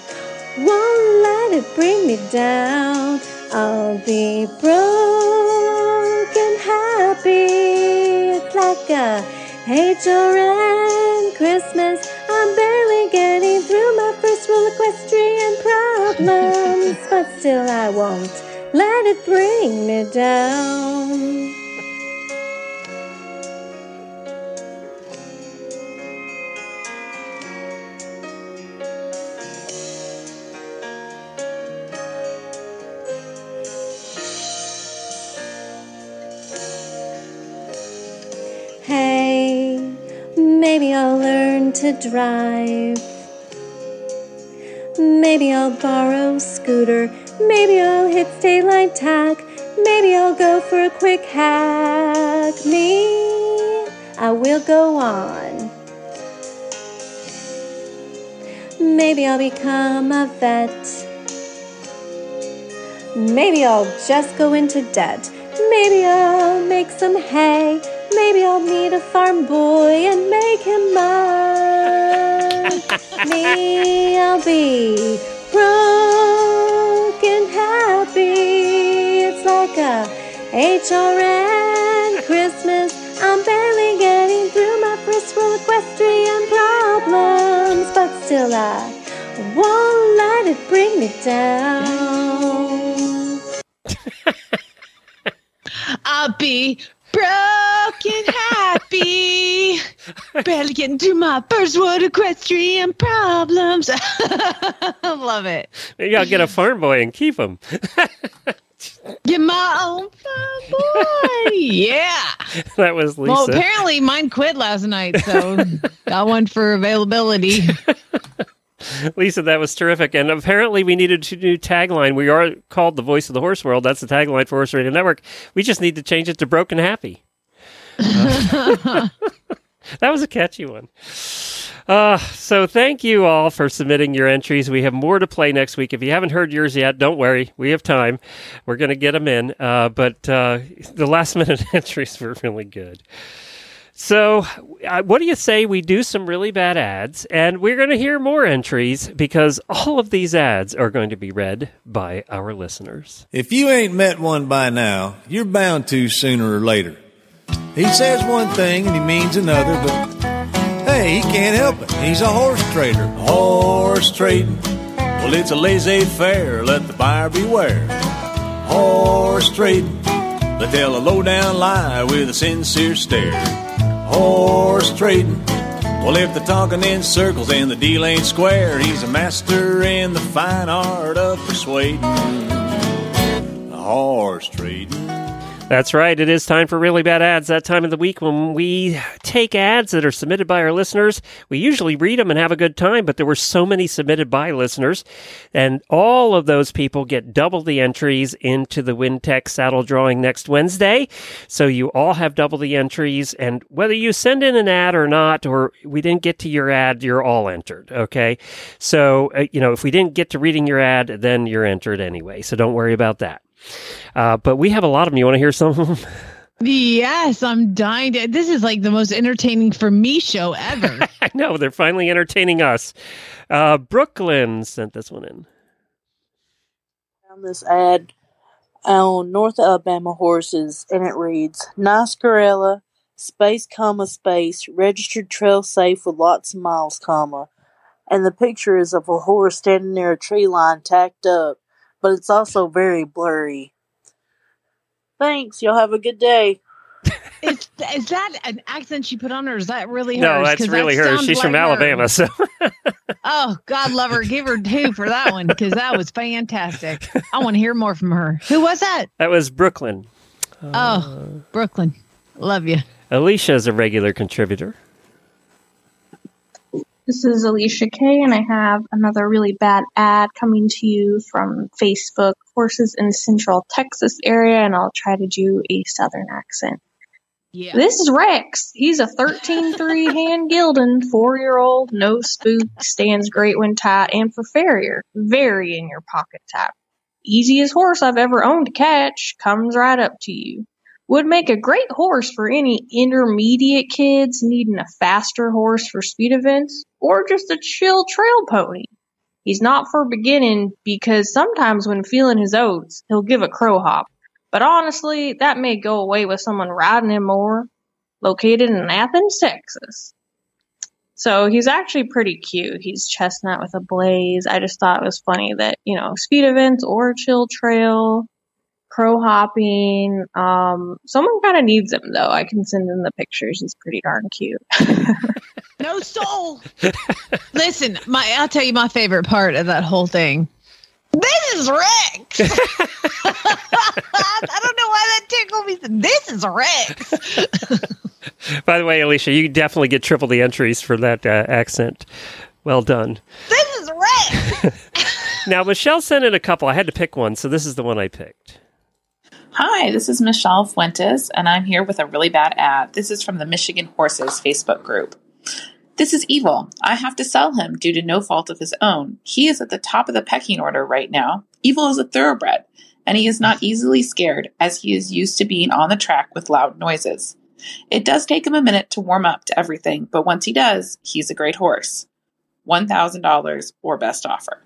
won't let it bring me down. I'll be broke and happy. It's like a H R N Christmas. I'm barely getting through my first world equestrian problems, but still I won't let it bring me down. Maybe I'll learn to drive. Maybe I'll borrow a scooter. Maybe I'll hit state line tack. Maybe I'll go for a quick hack. Me, I will go on. Maybe I'll become a vet. Maybe I'll just go into debt. Maybe I'll make some hay. Maybe I'll meet a farm boy and make him mine. Me, I'll be broke and happy. It's like a H R N Christmas. I'm barely getting through my first world equestrian problems, but still I won't let it bring me down. I'll be broken happy, barely getting through my first world equestrian problems. Love it. Maybe I'll get a farm boy and keep him. Get my own farm boy. Yeah. That was Lisa. Well, apparently mine quit last night, so got one for availability. Lisa, that was terrific. And apparently we needed a new tagline. We are called the voice of the horse world. That's the tagline for Horse Radio Network. We just need to change it to broken happy. Uh, that was a catchy one. Uh, so thank you all for submitting your entries. We have more to play next week. If you haven't heard yours yet, don't worry. We have time. We're going to get them in. Uh, but uh, the last minute entries were really good. So uh, what do you say we do some really bad ads, and we're going to hear more entries because all of these ads are going to be read by our listeners. If you ain't met one by now, you're bound to sooner or later. He says one thing and he means another, but hey, he can't help it. He's a horse trader. Horse trading. Well, it's a laissez-faire. Let the buyer beware. Horse trading. They tell a low-down lie with a sincere stare. Horse trading. Well, if they're talking in circles and the deal ain't square, he's a master in the fine art of persuading. Horse trading. That's right. It is time for Really Bad Ads, that time of the week when we take ads that are submitted by our listeners. We usually read them and have a good time, but there were so many submitted by listeners, and all of those people get double the entries into the Wintec saddle drawing next Wednesday. So you all have double the entries, and whether you send in an ad or not, or we didn't get to your ad, you're all entered, okay? So, uh, you know, if we didn't get to reading your ad, then you're entered anyway, so don't worry about that. Uh, but we have a lot of them. You want to hear some of them? Yes, I'm dying to. This is like the most entertaining for me show ever. I know. They're finally entertaining us. Uh, Brooklyn sent this one in. I found this ad on North Alabama Horses, and it reads, nice Corella, space, comma, space, registered trail safe with lots of miles, comma. And the picture is of a horse standing near a tree line tacked up. But it's also very blurry. Thanks. Y'all have a good day. It's Is that an accent she put on, or is that really hers? No, that's really that hers. She's like from Alabama. Her. So, oh, God love her. Give her two for that one, because that was fantastic. I want to hear more from her. Who was that? That was Brooklyn. Oh, uh, Brooklyn. Love you. Alicia is a regular contributor. This is Alicia Kay, and I have another really bad ad coming to you from Facebook. Horses in Central Texas area, and I'll try to do a Southern accent. Yeah. This is Rex. He's a thirteen three hand gelding, four-year-old, no spook, stands great when tight, and for farrier, very in your pocket type. Easiest horse I've ever owned to catch, comes right up to you. Would make a great horse for any intermediate kids needing a faster horse for speed events, or just a chill trail pony. He's not for beginning because sometimes when feeling his oats, he'll give a crow hop. But honestly, that may go away with someone riding him more. Located in Athens, Texas. So he's actually pretty cute. He's chestnut with a blaze. I just thought it was funny that, you know, speed events or chill trail, crow hopping. Um, someone kind of needs him, though. I can send him the pictures. He's pretty darn cute. No soul. Listen, my I'll tell you my favorite part of that whole thing. This is Rex. I don't know why that tickled me. This is Rex. By the way, Alicia, you definitely get triple the entries for that uh, accent. Well done. This is Rex. Now, Michelle sent in a couple. I had to pick one, so this is the one I picked. Hi, this is Michelle Fuentes, and I'm here with a really bad ad. This is from the Michigan Horses Facebook group. This is evil. I have to sell him due to no fault of his own. He is at the top of the pecking order right now. Evil is a thoroughbred, and he is not easily scared as he is used to being on the track with loud noises. It does take him a minute to warm up to everything, but once he does, he's a great horse. one thousand dollars or best offer.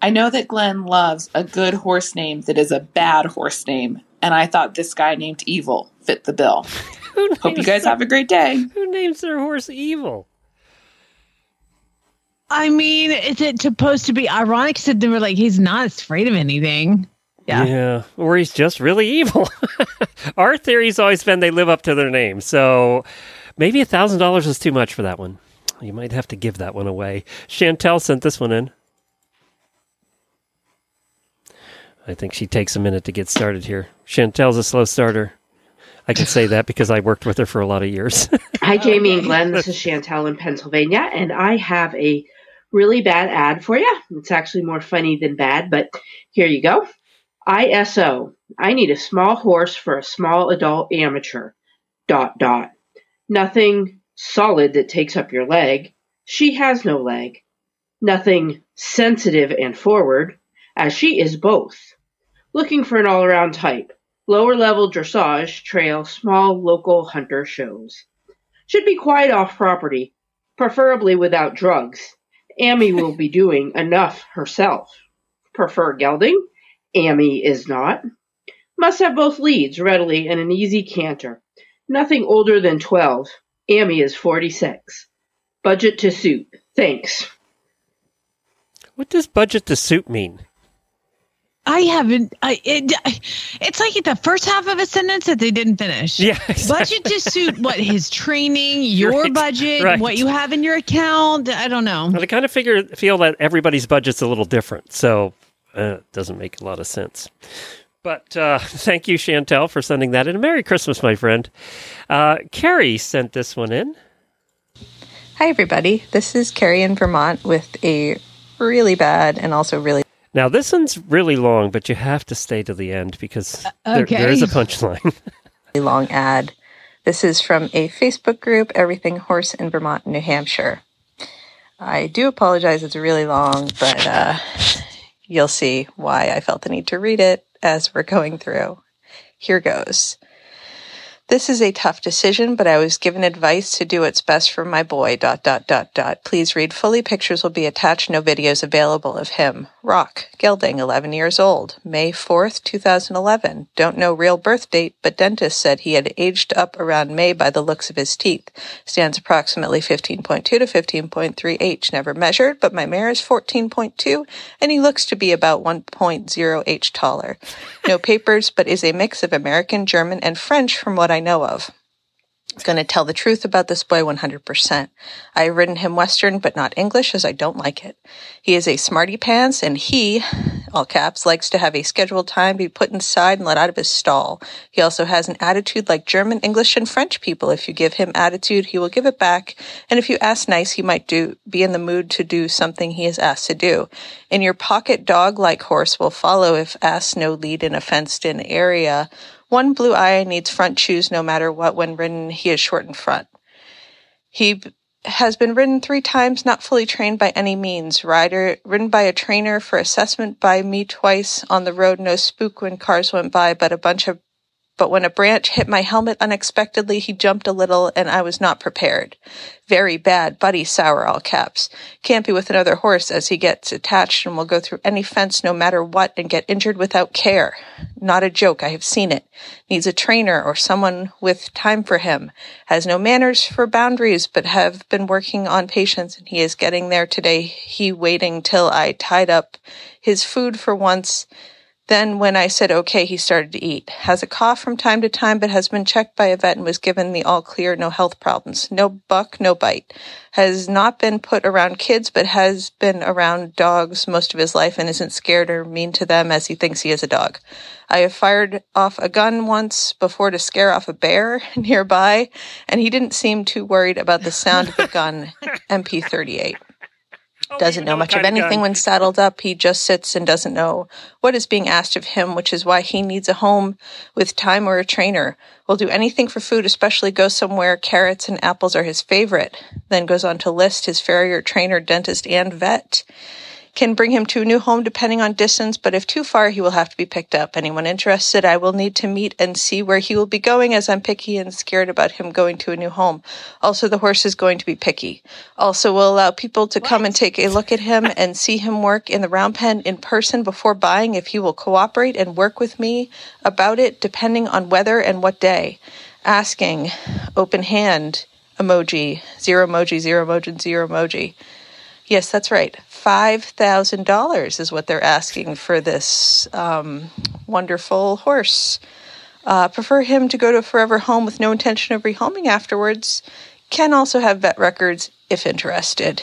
I know that Glenn loves a good horse name that is a bad horse name, and I thought this guy named Evil fit the bill. Hope you guys their, have a great day. Who names their horse Evil? I mean, is it supposed to be ironic? Said they were like, he's not afraid of anything. Yeah. Yeah. Or he's just really evil. Our theory's always been they live up to their name. So maybe a thousand dollars is too much for that one. You might have to give that one away. Chantel sent this one in. I think she takes a minute to get started here. Chantel's a slow starter. I can say that because I worked with her for a lot of years. Hi, Jamie and Glenn. This is Chantel in Pennsylvania, and I have a really bad ad for you. It's actually more funny than bad, but here you go. I S O. I need a small horse for a small adult amateur. Dot, dot. Nothing solid that takes up your leg. She has no leg. Nothing sensitive and forward, as she is both. Looking for an all-around type. Lower-level dressage, trail, small local hunter shows. Should be quiet off property, preferably without drugs. Amy will be doing enough herself. Prefer gelding? Amy is not. Must have both leads readily and an easy canter. Nothing older than twelve. Amy is forty-six. Budget to suit. Thanks. What does budget to suit mean? I haven't. I it, It's like the first half of a sentence that they didn't finish. Yeah, exactly. Budget to suit what his training, your right, budget, right. What you have in your account. I don't know. Well, I kind of figure feel that everybody's budget's a little different, so uh, it doesn't make a lot of sense. But uh, thank you, Chantel, for sending that in. Merry Christmas, my friend. Uh, Carrie sent this one in. Hi, everybody. This is Carrie in Vermont with a really bad and also really. Now, this one's really long, but you have to stay to the end because uh, okay. there, there is a punchline. A long ad. This is from a Facebook group, Everything Horse in Vermont, New Hampshire. I do apologize. It's really long, but uh, you'll see why I felt the need to read it as we're going through. Here goes. This is a tough decision, but I was given advice to do what's best for my boy, dot, dot, dot, dot. Please read fully. Pictures will be attached. No videos available of him. Rock, gelding, eleven years old. May fourth, twenty eleven. Don't know real birth date, but dentist said he had aged up around May by the looks of his teeth. Stands approximately fifteen point two to fifteen point three H. Never measured, but my mare is fourteen point two, and he looks to be about one point zero H taller. No papers, but is a mix of American, German, and French from what I know of. It's going to tell the truth about this boy one hundred percent. I have ridden him Western, but not English, as I don't like it. He is a smarty pants, and he, all caps, likes to have a scheduled time be put inside and let out of his stall. He also has an attitude like German, English, and French people. If you give him attitude, he will give it back. And if you ask nice, he might do be in the mood to do something he is asked to do. In your pocket, dog-like horse will follow if asked no lead in a fenced-in area. One blue eye needs front shoes no matter what. When ridden, he is short in front. He b- has been ridden three times, not fully trained by any means. Rider ridden by a trainer for assessment by me twice on the road. No spook when cars went by, but a bunch of but when a branch hit my helmet unexpectedly, he jumped a little, and I was not prepared. Very bad, buddy sour, all caps. Can't be with another horse, as he gets attached and will go through any fence no matter what and get injured without care. Not a joke, I have seen it. Needs a trainer or someone with time for him. Has no manners for boundaries, but have been working on patience, and he is getting there today. He waiting till I tied up his food for once. Then when I said okay, he started to eat. Has a cough from time to time, but has been checked by a vet and was given the all clear, no health problems. No buck, no bite. Has not been put around kids, but has been around dogs most of his life and isn't scared or mean to them as he thinks he is a dog. I have fired off a gun once before to scare off a bear nearby, and he didn't seem too worried about the sound of the gun. M P thirty-eight. Doesn't know much of anything when saddled up. He just sits and doesn't know what is being asked of him, which is why he needs a home with time or a trainer. Will do anything for food, especially go somewhere. Carrots and apples are his favorite. Then goes on to list his farrier, trainer, dentist, and vet. Can bring him to a new home depending on distance, but if too far, he will have to be picked up. Anyone interested, I will need to meet and see where he will be going, as I'm picky and scared about him going to a new home. Also, the horse is going to be picky. Also, will allow people to what? come and take a look at him and see him work in the round pen in person before buying if he will cooperate and work with me about it, depending on weather and what day. Asking, open hand, emoji, zero emoji, zero emoji, zero emoji. Yes, that's right. five thousand dollars is what they're asking for this um, wonderful horse. Uh, prefer him to go to a forever home with no intention of rehoming afterwards. Can also have vet records if interested.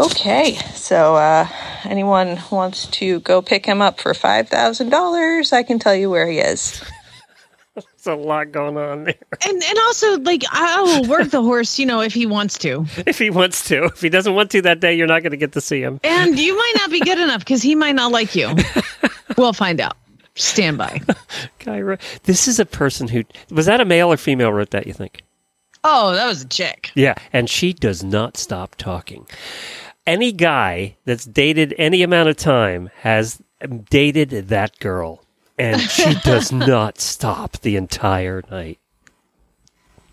Okay, so uh, anyone wants to go pick him up for five thousand dollars, I can tell you where he is. There's a lot going on there. And and also, like, I will work the horse, you know, if he wants to. If he wants to. If he doesn't want to that day, you're not going to get to see him. And you might not be good enough because he might not like you. We'll find out. Stand by. Kyra, this is a person who... Was that a male or female wrote that, you think? Oh, that was a chick. Yeah, and she does not stop talking. Any guy that's dated any amount of time has dated that girl. And she does not stop the entire night.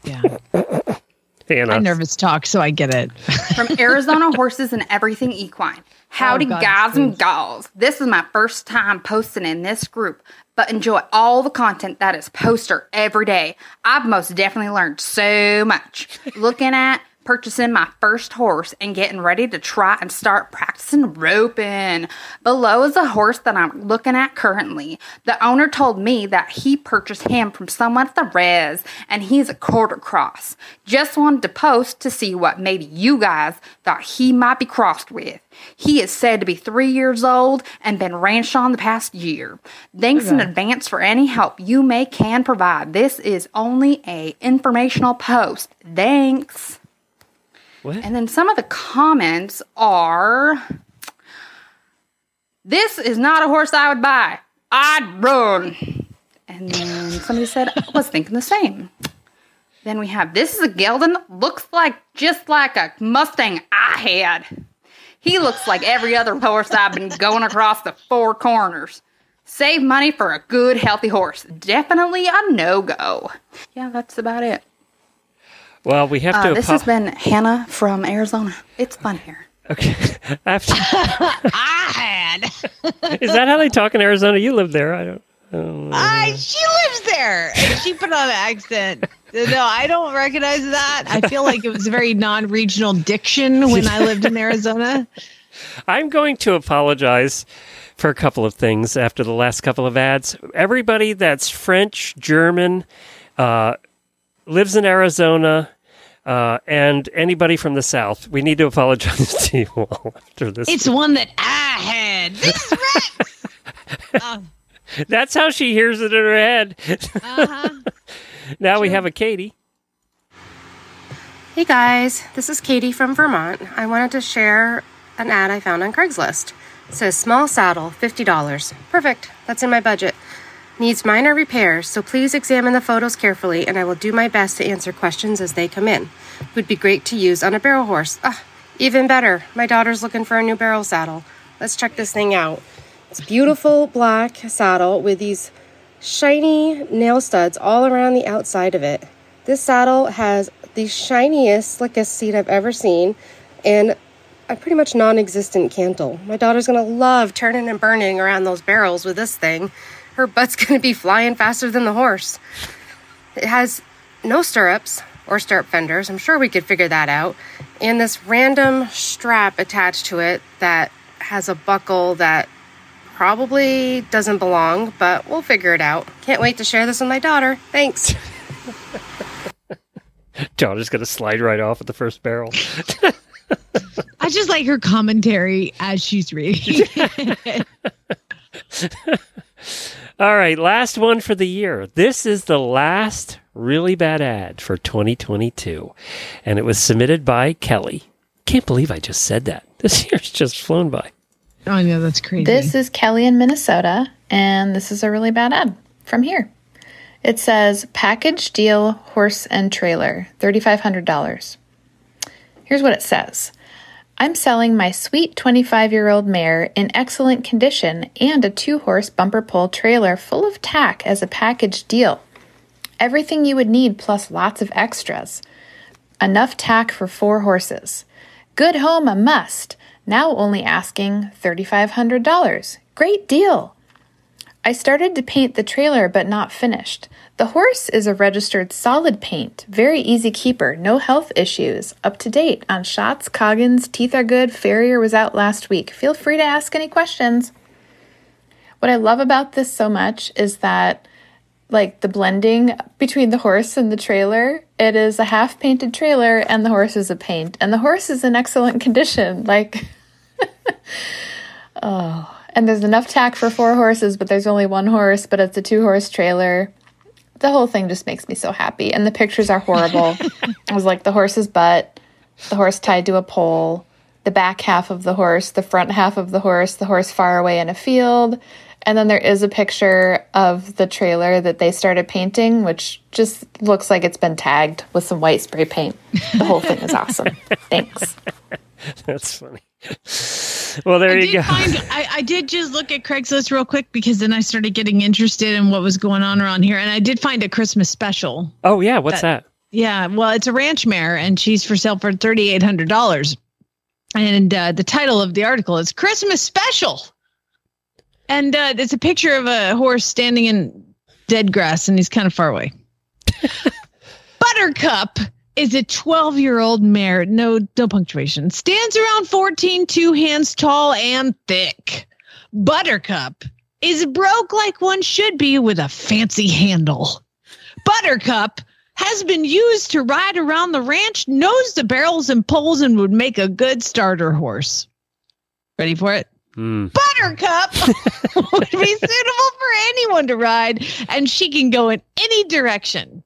Yeah. Hannah. I nervous talk, so I get it. From Arizona Horses and Everything Equine. Howdy, oh, God, guys and gals. This is my first time posting in this group, but enjoy all the content that is posted every day. I've most definitely learned so much. Looking at purchasing my first horse and getting ready to try and start practicing roping. Below is a horse that I'm looking at currently. The owner told me that he purchased him from someone at the res, and he's a quarter cross. Just wanted to post to see what maybe you guys thought he might be crossed with. He is said to be three years old and been ranched on the past year. Thanks okay. in advance for any help you may can provide. This is only a informational post. Thanks. What? And then some of the comments are, this is not a horse I would buy. I'd run. And then somebody said, I was thinking the same. Then we have, this is a gelding that looks like just like a Mustang I had. He looks like every other horse I've been going across the four corners. Save money for a good, healthy horse. Definitely a no-go. Yeah, that's about it. Well, we have uh, to. This apo- has been Hannah from Arizona. It's fun here. Okay. After- I had. Is that how they talk in Arizona? You live there. I don't. I don't know. I, she lives there. And she put on an accent. No, I don't recognize that. I feel like it was very non-regional diction when I lived in Arizona. I'm going to apologize for a couple of things after the last couple of ads. Everybody that's French, German, uh, lives in Arizona, uh, and anybody from the South. We need to apologize to you all after this. It's one that I had. This Rex. uh, That's how she hears it in her head. Uh-huh. Now sure. We have a Katie. Hey guys, this is Katie from Vermont. I wanted to share an ad I found on Craigslist. It says, small saddle, fifty dollars. Perfect. That's in my budget. Needs minor repairs, so please examine the photos carefully, and I will do my best to answer questions as they come in. Would be great to use on a barrel horse. Ah, even better. My daughter's looking for a new barrel saddle. Let's check this thing out. It's a beautiful black saddle with these shiny nail studs all around the outside of it. This saddle has the shiniest, slickest seat I've ever seen, and a pretty much non-existent cantle. My daughter's going to love turning and burning around those barrels with this thing. Her butt's going to be flying faster than the horse. It has no stirrups or stirrup fenders. I'm sure we could figure that out. And this random strap attached to it that has a buckle that probably doesn't belong, but we'll figure it out. Can't wait to share this with my daughter. Thanks. Daughter's going to slide right off at the first barrel. I just like her commentary as she's reading. All right, last one for the year. This is the last really bad ad for twenty twenty-two, and it was submitted by Kelly. Can't believe I just said that. This year's just flown by. Oh, yeah, that's crazy. This is Kelly in Minnesota, and this is a really bad ad from here. It says, package deal, horse and trailer, thirty-five hundred dollars. Here's what it says. I'm selling my sweet twenty-five-year-old mare in excellent condition and a two-horse bumper pole trailer full of tack as a package deal. Everything you would need plus lots of extras. Enough tack for four horses. Good home a must. Now only asking thirty-five hundred dollars. Great deal. I started to paint the trailer but not finished. The horse is a registered solid paint, very easy keeper, no health issues, up to date on shots, Coggins, teeth are good, farrier was out last week. Feel free to ask any questions. What I love about this so much is that, like, the blending between the horse and the trailer, it is a half-painted trailer and the horse is a paint, and the horse is in excellent condition, like, oh, and there's enough tack for four horses, but there's only one horse, but it's a two-horse trailer. The whole thing just makes me so happy. And the pictures are horrible. It was like the horse's butt, the horse tied to a pole, the back half of the horse, the front half of the horse, the horse far away in a field. And then there is a picture of the trailer that they started painting, which just looks like it's been tagged with some white spray paint. The whole thing is awesome. Thanks. That's funny. Well, there I you did go. Find, I, I did just look at Craigslist real quick because then I started getting interested in what was going on around here. And I did find a Christmas special. Oh, yeah. What's that? that? Yeah. Well, it's a ranch mare and she's for sale for thirty-eight hundred dollars. And uh, the title of the article is Christmas Special. And uh, it's a picture of a horse standing in dead grass and he's kind of far away. Buttercup is a twelve-year-old mare, no no punctuation, stands around fourteen, two hands tall and thick. Buttercup is broke like one should be with a fancy handle. Buttercup has been used to ride around the ranch, knows the barrels and poles, and would make a good starter horse. Ready for it? Mm. Buttercup would be suitable for anyone to ride, and she can go in any direction.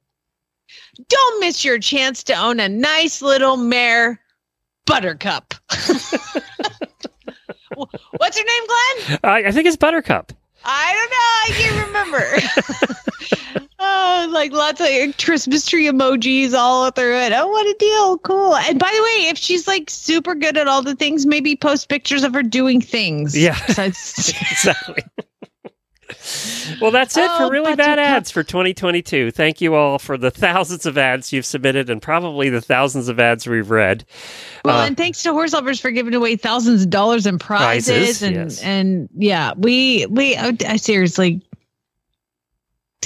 Don't miss your chance to own a nice little mare, Buttercup. What's her name, Glenn? Uh, I think it's Buttercup. I don't know. I can't remember. Oh, like lots of Christmas tree emojis all through it. Oh, what a deal. Cool. And by the way, if she's like super good at all the things, maybe post pictures of her doing things. Yeah, besides- exactly. Well, that's it oh, for really bad ads for twenty twenty-two. Thank you all for the thousands of ads you've submitted and probably the thousands of ads we've read. Well, uh, and thanks to horse lovers for giving away thousands of dollars in prizes. prizes and, yes. and yeah, we, we, I, I seriously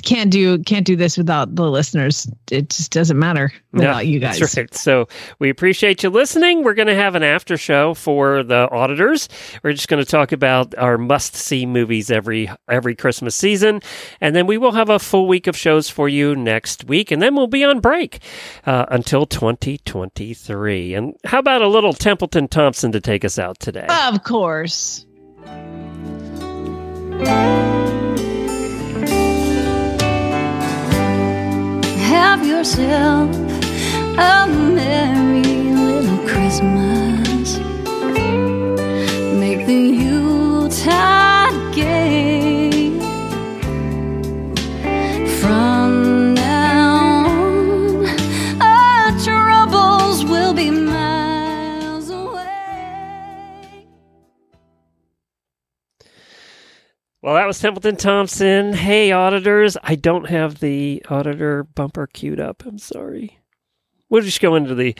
can't do can't do this without the listeners. It just doesn't matter without yeah, you guys. That's right. So we appreciate you listening. We're going to have an after show for the auditors. We're just going to talk about our must-see movies every every Christmas season, and then we will have a full week of shows for you next week, and then we'll be on break uh, until twenty twenty-three. And how about a little Templeton Thompson to take us out today? Of course. Have yourself a merry little Christmas. Make the Yuletide gay. From now on, our troubles will be miles away. Well, that was Templeton Thompson. Hey, auditors. I don't have the auditor bumper queued up. I'm sorry. We'll just go into the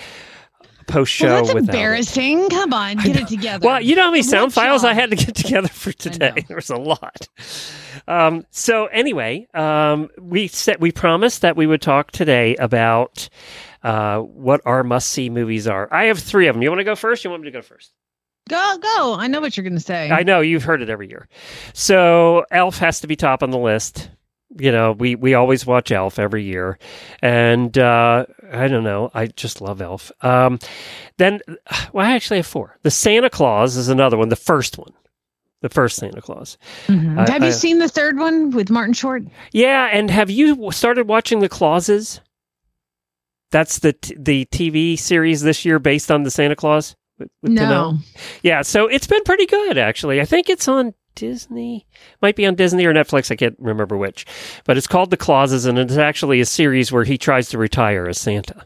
post-show. Well, that's embarrassing. It. Come on, get it together. Well, you know how many sound Good files job. I had to get together for today. There was a lot. Um, so anyway, um, we said we promised that we would talk today about uh, what our must-see movies are. I have three of them. You want to go first? You want me to go first? Go, go. I know what you're going to say. I know. You've heard it every year. So Elf has to be top on the list. You know, we, we always watch Elf every year. And uh, I don't know. I just love Elf. Um, then, well, I actually have four. The Santa Claus is another one. The first one. The first Santa Claus. Mm-hmm. I, have you I, seen the third one with Martin Short? Yeah. And have you started watching The Clauses? That's the t- the T V series this year based on the Santa Claus? With, with no. Yeah. So it's been pretty good, actually. I think it's on Disney, might be on Disney or Netflix. I can't remember which, but it's called The Clauses, and it's actually a series where he tries to retire as Santa,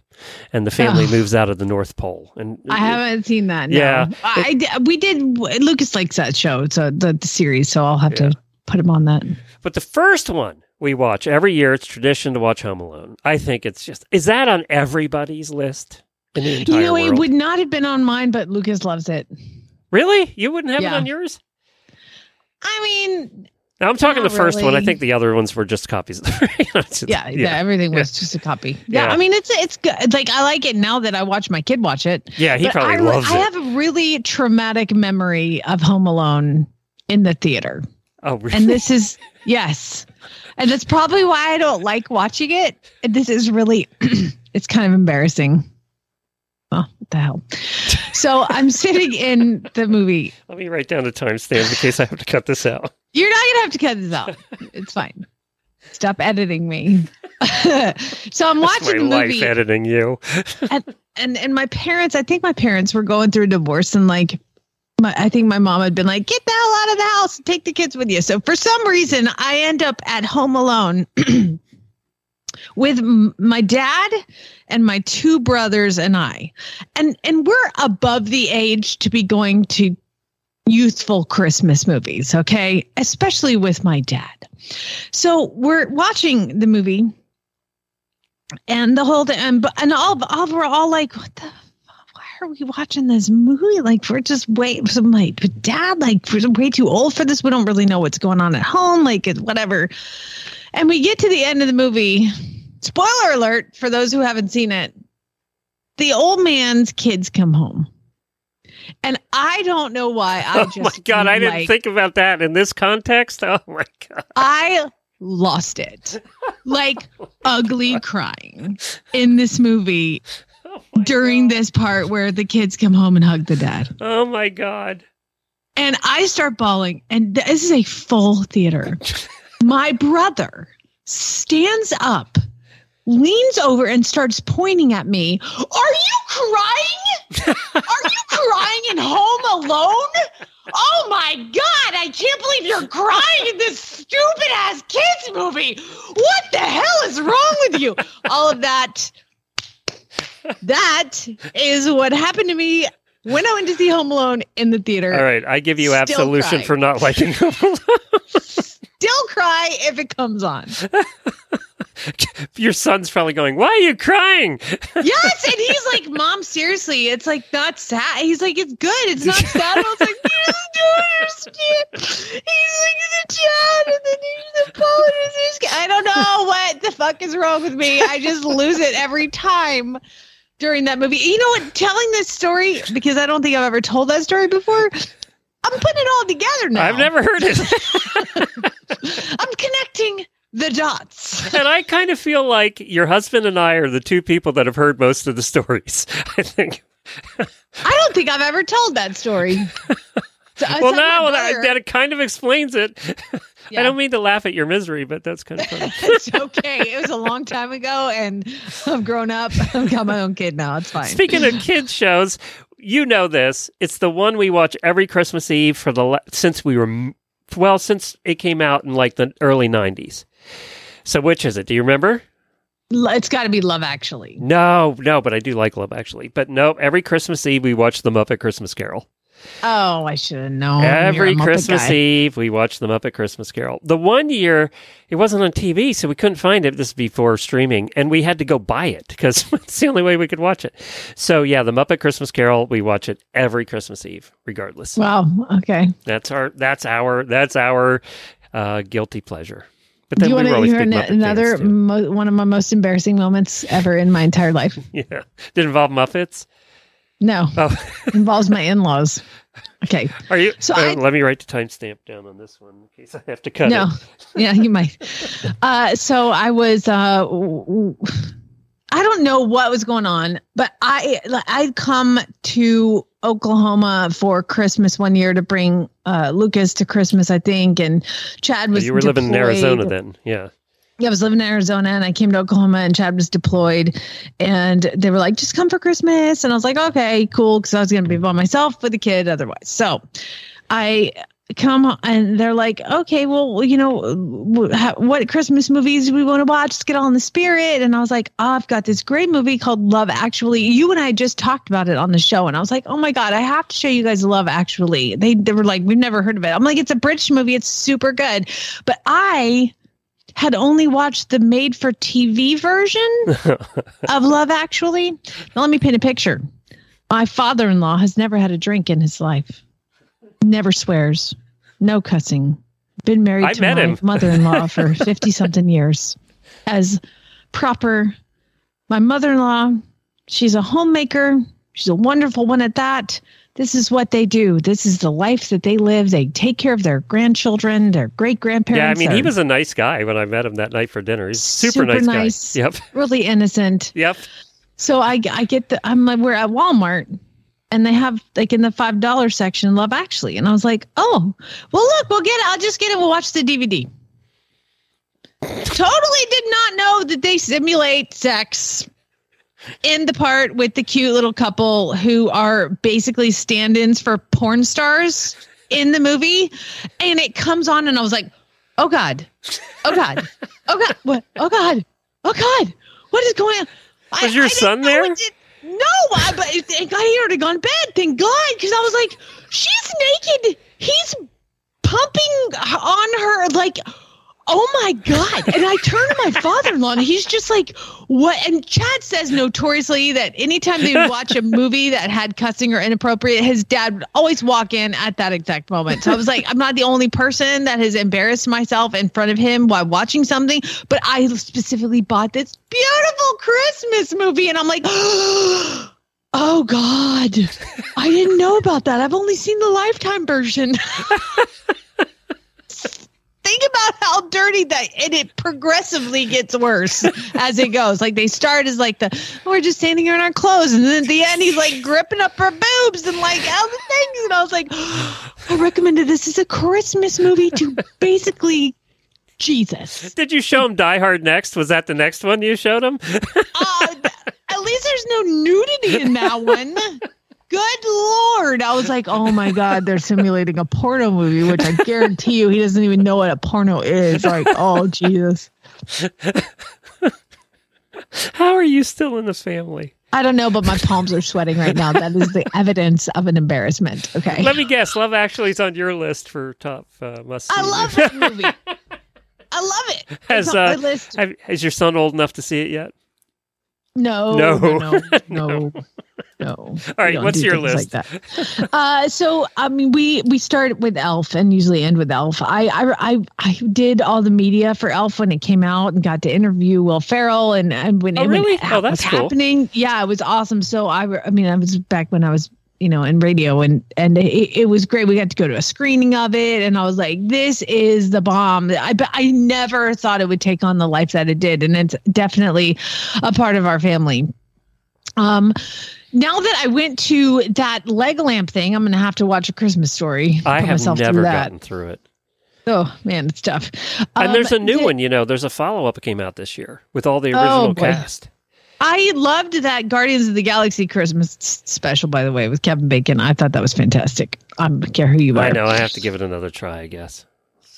and the family oh. moves out of the North Pole. And I it, haven't seen that. No. Yeah, I, I we did. Lucas likes that show, so the, the series. So I'll have yeah. to put him on that. But the first one we watch every year. It's tradition to watch Home Alone. I think it's just is that on everybody's list in the entire You know, world? It would not have been on mine, but Lucas loves it. Really, you wouldn't have yeah. it on yours? I mean, now I'm talking the first really. one. I think the other ones were just copies. just, yeah, yeah, everything was yeah. just a copy. Yeah, yeah, I mean, it's it's good. It's like I like it now that I watch my kid watch it. Yeah, he probably I, loves I it. I have a really traumatic memory of Home Alone in the theater. Oh, really? And this is yes, and that's probably why I don't like watching it. And this is really, it's kind of embarrassing. Oh, what the hell? So I'm sitting in the movie. Let me write down the timestamp in case I have to cut this out. You're not going to have to cut this out. It's fine. Stop editing me. So I'm watching That's my the life movie. Editing you. and, and and my parents, I think my parents were going through a divorce, and like, my, I think my mom had been like, get the hell out of the house and take the kids with you. So for some reason, I end up at home alone. With m- my dad and my two brothers and I, and and we're above the age to be going to youthful Christmas movies, okay? Especially with my dad. So we're watching the movie, and the whole thing, and, and all, all we're all like, what the. Are we watching this movie? Like, we're just way, I'm like, but dad, like, we're way too old for this. We don't really know what's going on at home. Like, it's whatever. And we get to the end of the movie. Spoiler alert for those who haven't seen it. The old man's kids come home. And I don't know why. I just, oh my God, I like, didn't think about that in this context. Oh my God. I lost it. Like, ugly crying in this movie. Oh during God. This part where the kids come home and hug the dad. Oh my God. And I start bawling, and this is a full theater. My brother stands up, leans over, and starts pointing at me. Are you crying? Are you crying in Home Alone? Oh my God, I can't believe you're crying in this stupid ass kids movie. What the hell is wrong with you? All of that. That is what happened to me when I went to see Home Alone in the theater. All right, I give you Still absolution cry. For not liking Home Alone. Still cry if it comes on. your son's probably going, why are you crying? Yes, and he's like, Mom, seriously, it's like not sad. He's like, it's good, it's not sad. I was like, you just don't understand. He's like, he's a child, and then he's the poet. I don't know what the fuck is wrong with me. I just lose it every time during that movie. You know what? Telling this story, because I don't think I've ever told that story before, I'm putting it all together now. I've never heard it. I'm connecting the dots. And I kind of feel like your husband and I are the two people that have heard most of the stories, I think. I don't think I've ever told that story. So, well, now that, that kind of explains it. Yeah. I don't mean to laugh at your misery, but that's kind of funny. It's okay. It was a long time ago, and I've grown up. I've got my own kid now. It's fine. Speaking of kids' shows, you know this. It's the one we watch every Christmas Eve for the since we were, well, since it came out in like the early nineties. So which is it? Do you remember? It's got to be Love Actually. No, no, but I do like Love Actually. But no, every Christmas Eve, we watch the Muppet Christmas Carol. Oh, I should have known. Every Christmas guy. Eve, we watch the Muppet Christmas Carol. The one year, it wasn't on T V, so we couldn't find it. This is before streaming, and we had to go buy it because it's the only way we could watch it. So, yeah, the Muppet Christmas Carol, we watch it every Christmas Eve, regardless. Wow, okay. That's our, that's our, that's our uh, guilty pleasure. But then you we wanna, were always big Muppet another fans, mo- one of my most embarrassing moments ever in my entire life. Yeah. Did it involve Muppets? No, oh. It involves my in-laws. Okay. Are you? So uh, I, let me write the timestamp down on this one in case I have to cut no. it. No, yeah, you might. Uh, so I was, uh, I don't know what was going on, but I, I'd come to Oklahoma for Christmas one year to bring uh, Lucas to Christmas, I think. And Chad was oh, You were deployed. living in Arizona then. Yeah. Yeah, I was living in Arizona and I came to Oklahoma and Chad was deployed and they were like, just come for Christmas. And I was like, okay, cool. Cause I was going to be by myself with the kid otherwise. So I come and they're like, okay, well, you know, what Christmas movies do we want to watch? Let's get all in the spirit. And I was like, oh, I've got this great movie called Love Actually. You and I just talked about it on the show. And I was like, oh my God, I have to show you guys Love Actually. They, they were like, we've never heard of it. I'm like, it's a British movie. It's super good. But I had only watched the made-for-T V version of Love Actually. Now, let me paint a picture. My father-in-law has never had a drink in his life. Never swears. No cussing. Been married I to met my him. mother-in-law for fifty-something years. As proper, my mother-in-law, she's a homemaker. She's a wonderful one at that. This is what they do. This is the life that they live. They take care of their grandchildren, their great-grandparents. Yeah, I mean, their... he was a nice guy when I met him that night for dinner. He's a super, super nice, nice guy. Yep. Really innocent. Yep. So I, I get the, I'm like, we're at Walmart and they have like in the five dollar section, Love Actually. And I was like, oh, well, look, we'll get it. I'll just get it. We'll watch the D V D. Totally did not know that they simulate sex in the part with the cute little couple who are basically stand-ins for porn stars in the movie. And it comes on and I was like, oh God, oh God, oh God, what? Oh God, oh God, what is going on? Was I, your I son there? It, no, I, but it got here to go to bed, thank God. Cause I was like, she's naked. He's pumping on her like, oh my God. And I turn to my father-in-law and he's just like, what? And Chad says notoriously that anytime they would watch a movie that had cussing or inappropriate, his dad would always walk in at that exact moment. So I was like, I'm not the only person that has embarrassed myself in front of him while watching something, but I specifically bought this beautiful Christmas movie. And I'm like, oh God, I didn't know about that. I've only seen the Lifetime version. Think about how dirty that, and it progressively gets worse as it goes. Like they start as like the, we're just standing here in our clothes. And then at the end, he's like gripping up her boobs and like all the things. And I was like, oh, I recommended this as a Christmas movie to basically Jesus. Did you show him Die Hard next? Was that the next one you showed him? uh, at least there's no nudity in that one. Good Lord. I was like, oh my God, they're simulating a porno movie, which I guarantee you he doesn't even know what a porno is. Like, oh, Jesus. How are you still in the family? I don't know, but my palms are sweating right now. That is the evidence of an embarrassment. Okay. Let me guess. Love Actually is on your list for top uh, must-see. I love that movie. I love it. Has, uh, my list. Have, is your son old enough to see it yet? No, no, no, no, no. no. All right, what's your list? Like that. uh, so, I mean, we we start with Elf and usually end with Elf. I, I, I, I did all the media for Elf when it came out and got to interview Will Ferrell and, and when oh, it really? when oh, that's was cool. happening. Yeah, it was awesome. So, I, I mean, I was back when I was, you know, in radio and, and it, it was great. We got to go to a screening of it and I was like, this is the bomb. I, I never thought it would take on the life that it did. And it's definitely a part of our family. Um, now that I went to that leg lamp thing, I'm going to have to watch A Christmas Story. I have never gotten through it. Oh man, it's tough. Um, and there's a new did, one, you know, there's a follow-up that came out this year with all the original oh, cast. I loved that Guardians of the Galaxy Christmas special, by the way, with Kevin Bacon. I thought that was fantastic. I don't care who you are. I know. I have to give it another try, I guess.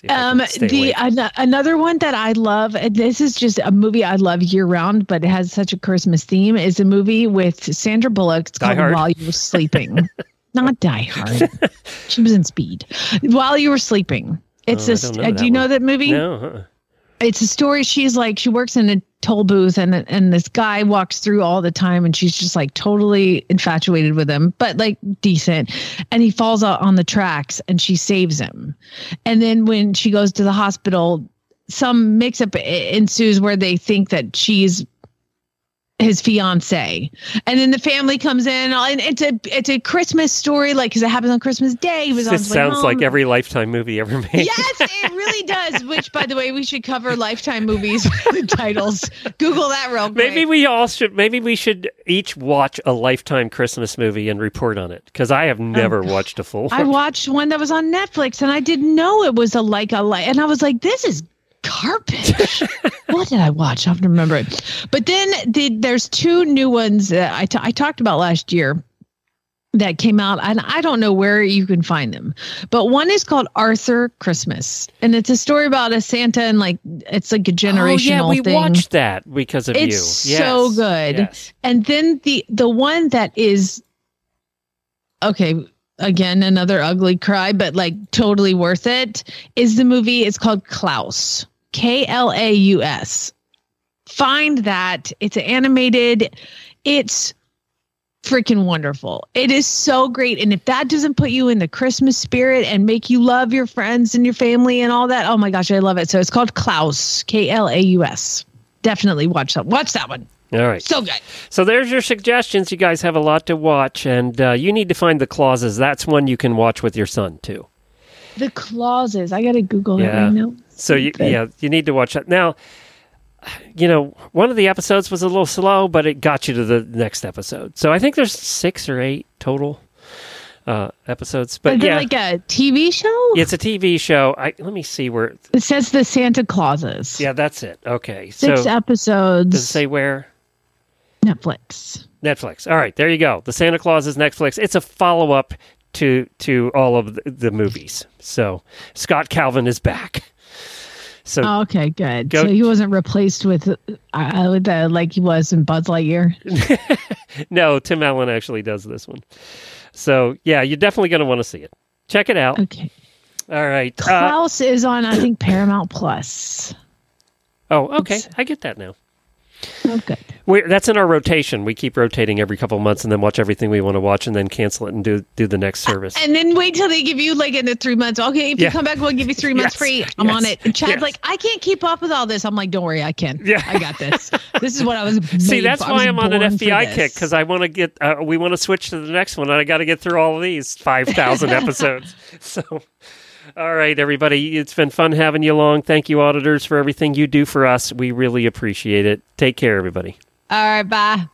Um, the an- Another one that I love, and this is just a movie I love year-round, but it has such a Christmas theme, is a movie with Sandra Bullock. It's called While You Were Sleeping. Not Die Hard. She was in Speed. While You Were Sleeping. It's oh, a st- uh, Do you one. know that movie? No, uh-uh. It's a story. She's like, she works in a toll booth and and this guy walks through all the time and she's just like totally infatuated with him, but like decent. And he falls out on the tracks and she saves him. And then when she goes to the hospital, some mix up ensues where they think that she's his fiance. And then the family comes in and it's a, it's a Christmas story. Like, cause it happens on Christmas Day. He was on his way home. Sounds like every Lifetime movie ever made. Yes, it really does. Which by the way, we should cover Lifetime movies with the titles. Google that real quick. Maybe we all should, maybe we should each watch a Lifetime Christmas movie and report on it. Cause I have never um, watched a full one. I watched one that was on Netflix and I didn't know it was a, like a light. And I was like, this is garbage. What did I watch? I don't remember it. But then the, there's two new ones that I, t- I talked about last year that came out, and I don't know where you can find them. But one is called Arthur Christmas, and it's a story about a Santa, and like it's like a generational. Oh yeah, we thing. watched that because of it's you. It's yes. so good. Yes. And then the the one that is okay. Again, another ugly cry, but like totally worth it, is the movie. It's called Klaus, K L A U S. Find that. It's animated. It's freaking wonderful. It is so great. And if that doesn't put you in the Christmas spirit and make you love your friends and your family and all that, oh my gosh, I love it. So it's called Klaus, K L A U S. Definitely watch that. Watch that one. All right. So good. So there's your suggestions. You guys have a lot to watch, and uh, you need to find The Clauses. That's one you can watch with your son, too. The Clauses. I got to Google yeah. that right now. So, you, yeah, you need to watch that. Now, you know, one of the episodes was a little slow, but it got you to the next episode. So I think there's six or eight total uh, episodes. But Is yeah, it like a T V show? It's a T V show. I, let me see where. It says The Santa Clauses. Yeah, that's it. Okay. Six so, episodes. Does it say where? Netflix. Netflix. All right, there you go. The Santa Claus is Netflix. It's a follow-up to to all of the, the movies. So Scott Calvin is back. So oh, okay, good. Go, so he wasn't replaced with uh, with uh, like he was in Buzz Lightyear. No, Tim Allen actually does this one. So yeah, you're definitely going to want to see it. Check it out. Okay. All right. Klaus uh, is on, I think, Paramount Plus. Oh, okay. It's, I get that now. Okay. We're, that's in our rotation. We keep rotating every couple of months and then watch everything we want to watch and then cancel it and do do the next service. And then wait till they give you like in the three months. Okay, if yeah. you come back, we'll give you three months yes. free. I'm yes. on it. And Chad's yes. like, I can't keep up with all this. I'm like, don't worry, I can. Yeah. I got this. This is what I was See, that's for. why I'm on an F B I kick because I want to get, uh, we want to switch to the next one and I got to get through all of these five thousand episodes. So... All right, everybody. It's been fun having you along. Thank you, auditors, for everything you do for us. We really appreciate it. Take care, everybody. All right, bye.